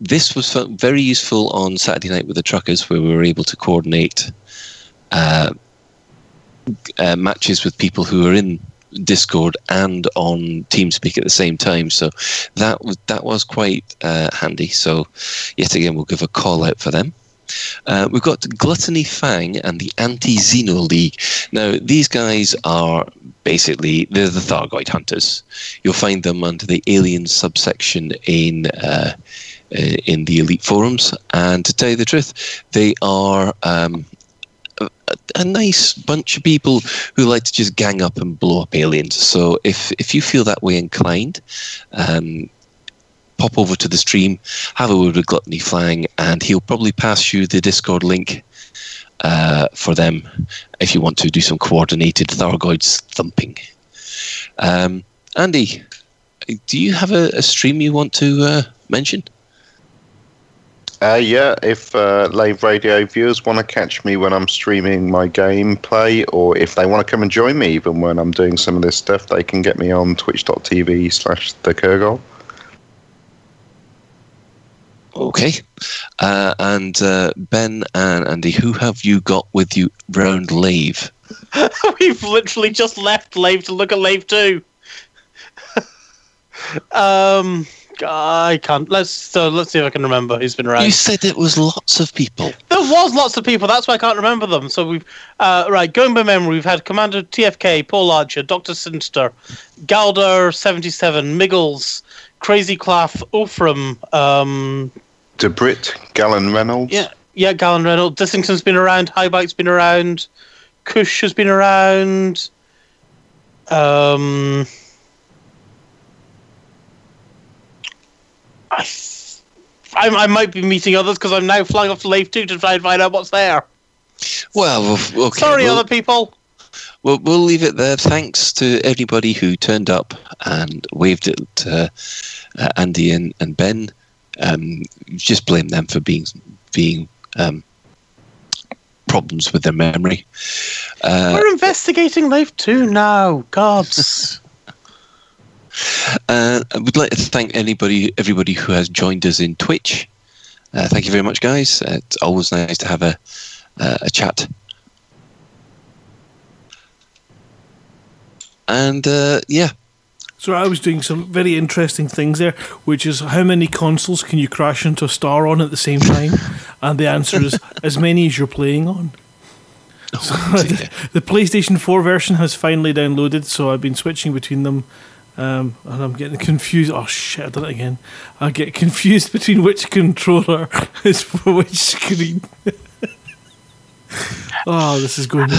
This was very useful on Saturday night with the truckers, where we were able to coordinate... matches with people who are in Discord and on TeamSpeak at the same time, so that was quite handy. So yet again, we'll give a call out for them. We've got Gluttony Fang and the Anti-Xeno League. Now, these guys are basically, they're the Thargoid Hunters. You'll find them under the Alien subsection in the Elite forums, and to tell you the truth, they are... a nice bunch of people who like to just gang up and blow up aliens. So if you feel that way inclined, pop over to the stream, have a word with Gluttony Fang, and he'll probably pass you the Discord link for them if you want to do some coordinated Thargoids thumping. Andy, do you have a stream you want to mention? Yeah, if Lave Radio viewers want to catch me when I'm streaming my gameplay, or if they want to come and join me even when I'm doing some of this stuff, they can get me on twitch.tv/thekurgle. Okay. And Ben and Andy, who have you got with you round Lave? We've literally just left Lave to look at Lave 2. I can't. Let's see if I can remember who's been around. You said it was lots of people. There was lots of people. That's why I can't remember them. So we've going by memory. We've had Commander TFK, Paul Archer, Dr. Sinister, Galder 77, Miggles, Crazy Claff, Ulfram, DeBrit, Gallen Reynolds. Yeah, Gallen Reynolds. Dissington's been around. Highbike's been around. Kush has been around. I might be meeting others because I'm now flying off to Lave 2 to try and find out what's there. Well, okay. Sorry, other people. We'll leave it there. Thanks to everybody who turned up and waved at Andy and Ben. Just blame them for being problems with their memory. We're investigating Lave 2 now. Gobs. I would like to thank everybody who has joined us in Twitch. Thank you very much, guys. It's always nice to have a chat. And so I was doing some very interesting things there, which is how many consoles can you crash into a star on at the same time? And the answer is as many as you're playing on. So the PlayStation 4 version has finally downloaded, so I've been switching between them. And I'm getting confused. Oh shit! I done it again. I get confused between which controller is for which screen. Oh, this is going.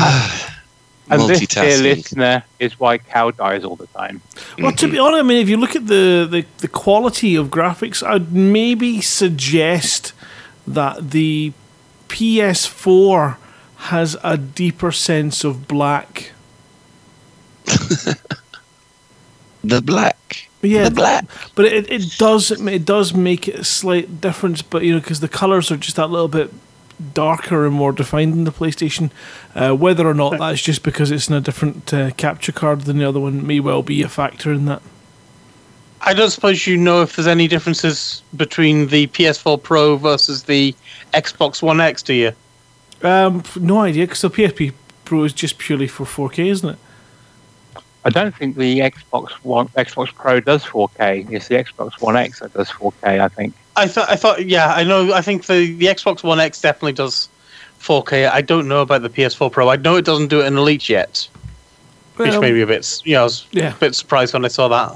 And this here listener is why Cow dies all the time. Well, to be honest, I mean, if you look at the quality of graphics, I'd maybe suggest that the PS4 has a deeper sense of black. The black. Yeah, the black. But it does make it a slight difference, but you know, because the colours are just that little bit darker and more defined in the PlayStation. Whether or not that's just because it's in a different capture card than the other one may well be a factor in that. I don't suppose you know if there's any differences between the PS4 Pro versus the Xbox One X, do you? No idea, because the PSP Pro is just purely for 4K, isn't it? I don't think the Xbox Pro does 4K. It's the Xbox One X that does 4K, I think. I thought, yeah, I know. I think the Xbox One X definitely does 4K. I don't know about the PS4 Pro. I know it doesn't do it in Elite yet, well, which made me a bit, you know, I was a bit surprised when I saw that.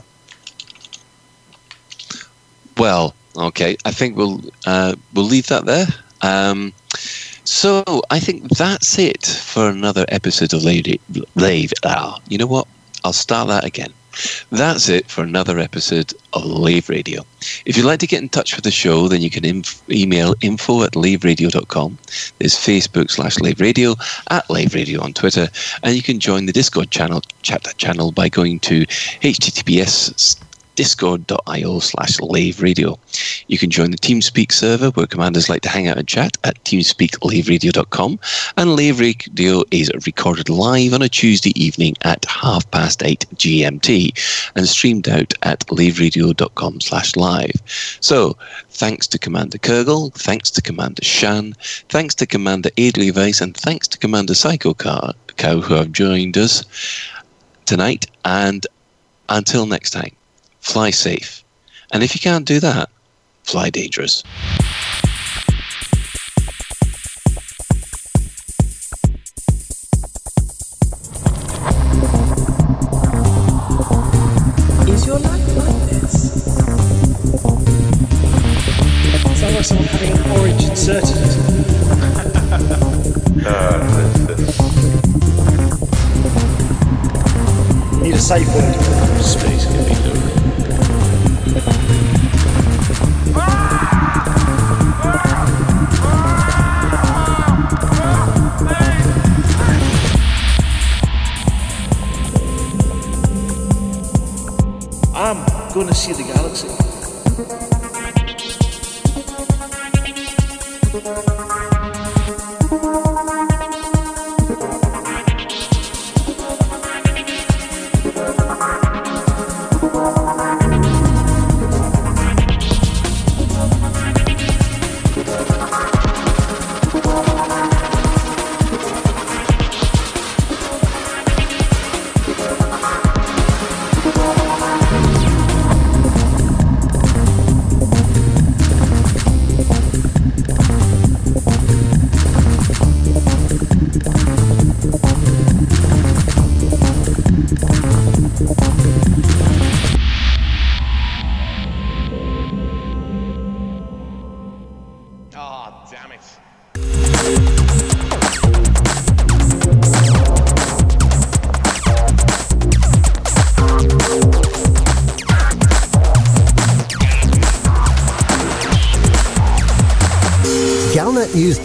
Well, okay. I think we'll leave that there. So I think that's it for another episode of Lave. You know what? I'll start that again. That's it for another episode of Lave Radio. If you'd like to get in touch with the show, then you can email info@laveradio.com. There's Facebook.com/Lave Radio, at Lave Radio on Twitter, and you can join the Discord channel, chat that channel, by going to https://discord.io/Lave Radio. You can join the TeamSpeak server where commanders like to hang out and chat at teamspeaklaveradio.com, and Lave Radio is recorded live on a Tuesday evening at 8:30 GMT and streamed out at laveradio.com/live. So thanks to Commander Kurgle, thanks to Commander Shan, thanks to Commander Edelweiss, and thanks to Commander Psychocal Cow, who have joined us tonight. And until next time, fly safe. And if you can't do that, fly dangerous. Is your life like this? Sounds like someone having an orange inserted. Need a safe word. Space can be lonely. I'm going to see the galaxy.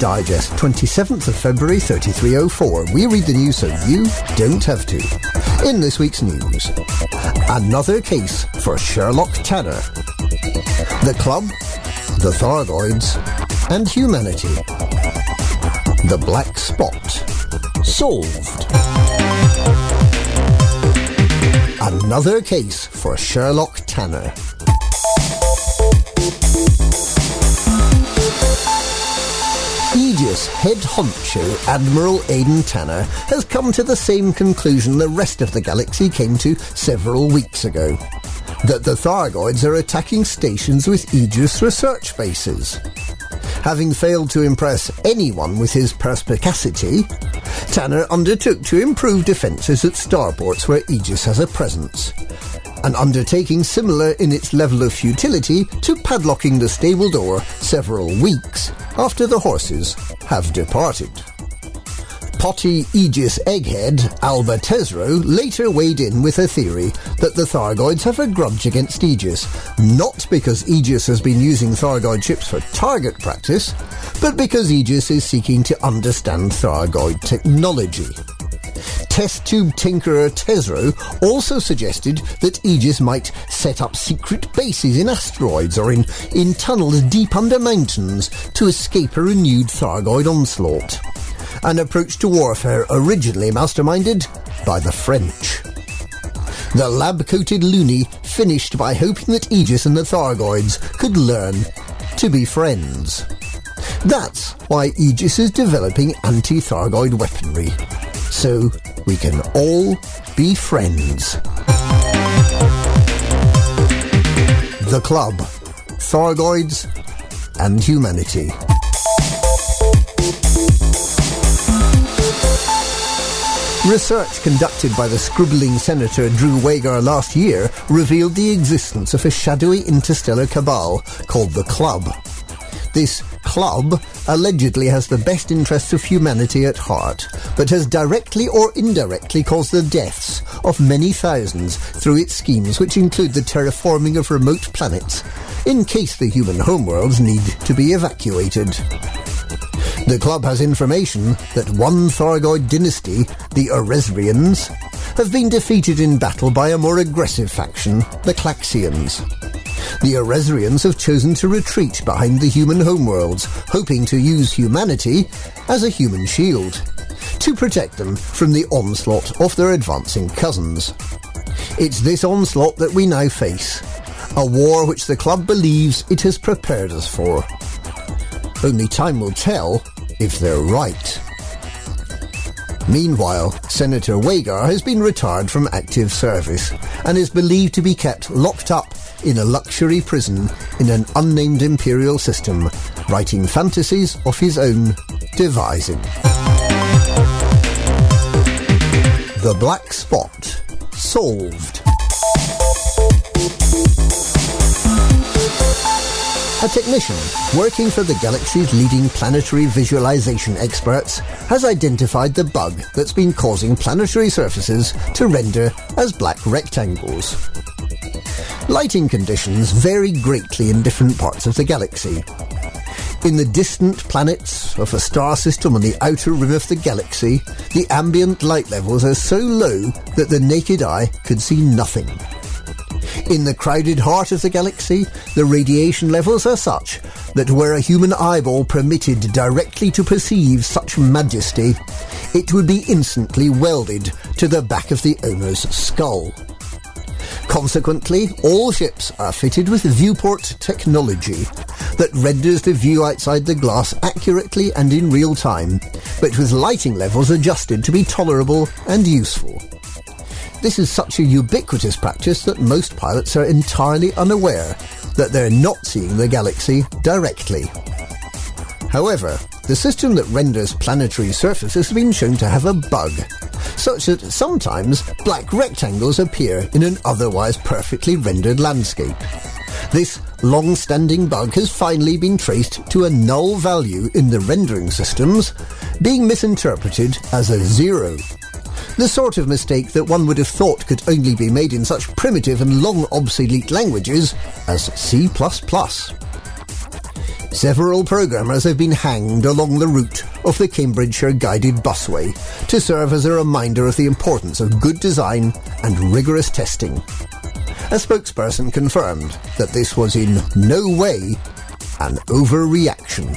Digest, 27th of February 3304. We read the news so you don't have to. In this week's news, another case for Sherlock Tanner, the club, the Thargoids, and humanity. The black spot solved. Another case for Sherlock Tanner. Aegis head honcho Admiral Aidan Tanner has come to the same conclusion the rest of the galaxy came to several weeks ago, that the Thargoids are attacking stations with Aegis research bases. Having failed to impress anyone with his perspicacity, Tanner undertook to improve defences at starports where Aegis has a presence, an undertaking similar in its level of futility to padlocking the stable door several weeks after the horses have departed. Fotty Aegis Egghead, Alva Tesro, later weighed in with her theory that the Thargoids have a grudge against Aegis, not because Aegis has been using Thargoid ships for target practice, but because Aegis is seeking to understand Thargoid technology. Test tube tinkerer Tesro also suggested that Aegis might set up secret bases in asteroids or in tunnels deep under mountains to escape a renewed Thargoid onslaught. An approach to warfare originally masterminded by the French. The lab-coated loony finished by hoping that Aegis and the Thargoids could learn to be friends. That's why Aegis is developing anti-Thargoid weaponry. So we can all be friends. The Club, Thargoids and Humanity. Research conducted by the scribbling Senator Drew Wagar last year revealed the existence of a shadowy interstellar cabal called the Club. This club allegedly has the best interests of humanity at heart, but has directly or indirectly caused the deaths of many thousands through its schemes, which include the terraforming of remote planets, in case the human homeworlds need to be evacuated. The club has information that one Thargoid dynasty, the Oresrians, have been defeated in battle by a more aggressive faction, the Klaxians. The Oresrians have chosen to retreat behind the human homeworlds, hoping to use humanity as a human shield to protect them from the onslaught of their advancing cousins. It's this onslaught that we now face, a war which the club believes it has prepared us for. Only time will tell if they're right. Meanwhile, Senator Wagar has been retired from active service and is believed to be kept locked up in a luxury prison in an unnamed imperial system, writing fantasies of his own devising. The Black Spot, solved. A technician working for the galaxy's leading planetary visualization experts has identified the bug that's been causing planetary surfaces to render as black rectangles. Lighting conditions vary greatly in different parts of the galaxy. In the distant planets of the star system on the outer rim of the galaxy, the ambient light levels are so low that the naked eye could see nothing. In the crowded heart of the galaxy, the radiation levels are such that were a human eyeball permitted directly to perceive such majesty, it would be instantly welded to the back of the owner's skull. Consequently, all ships are fitted with viewport technology that renders the view outside the glass accurately and in real time, but with lighting levels adjusted to be tolerable and useful. This is such a ubiquitous practice that most pilots are entirely unaware that they're not seeing the galaxy directly. However, the system that renders planetary surfaces has been shown to have a bug, such that sometimes black rectangles appear in an otherwise perfectly rendered landscape. This long-standing bug has finally been traced to a null value in the rendering systems, being misinterpreted as a zero. The sort of mistake that one would have thought could only be made in such primitive and long obsolete languages as C++. Several programmers have been hanged along the route of the Cambridgeshire guided busway to serve as a reminder of the importance of good design and rigorous testing. A spokesperson confirmed that this was in no way an overreaction.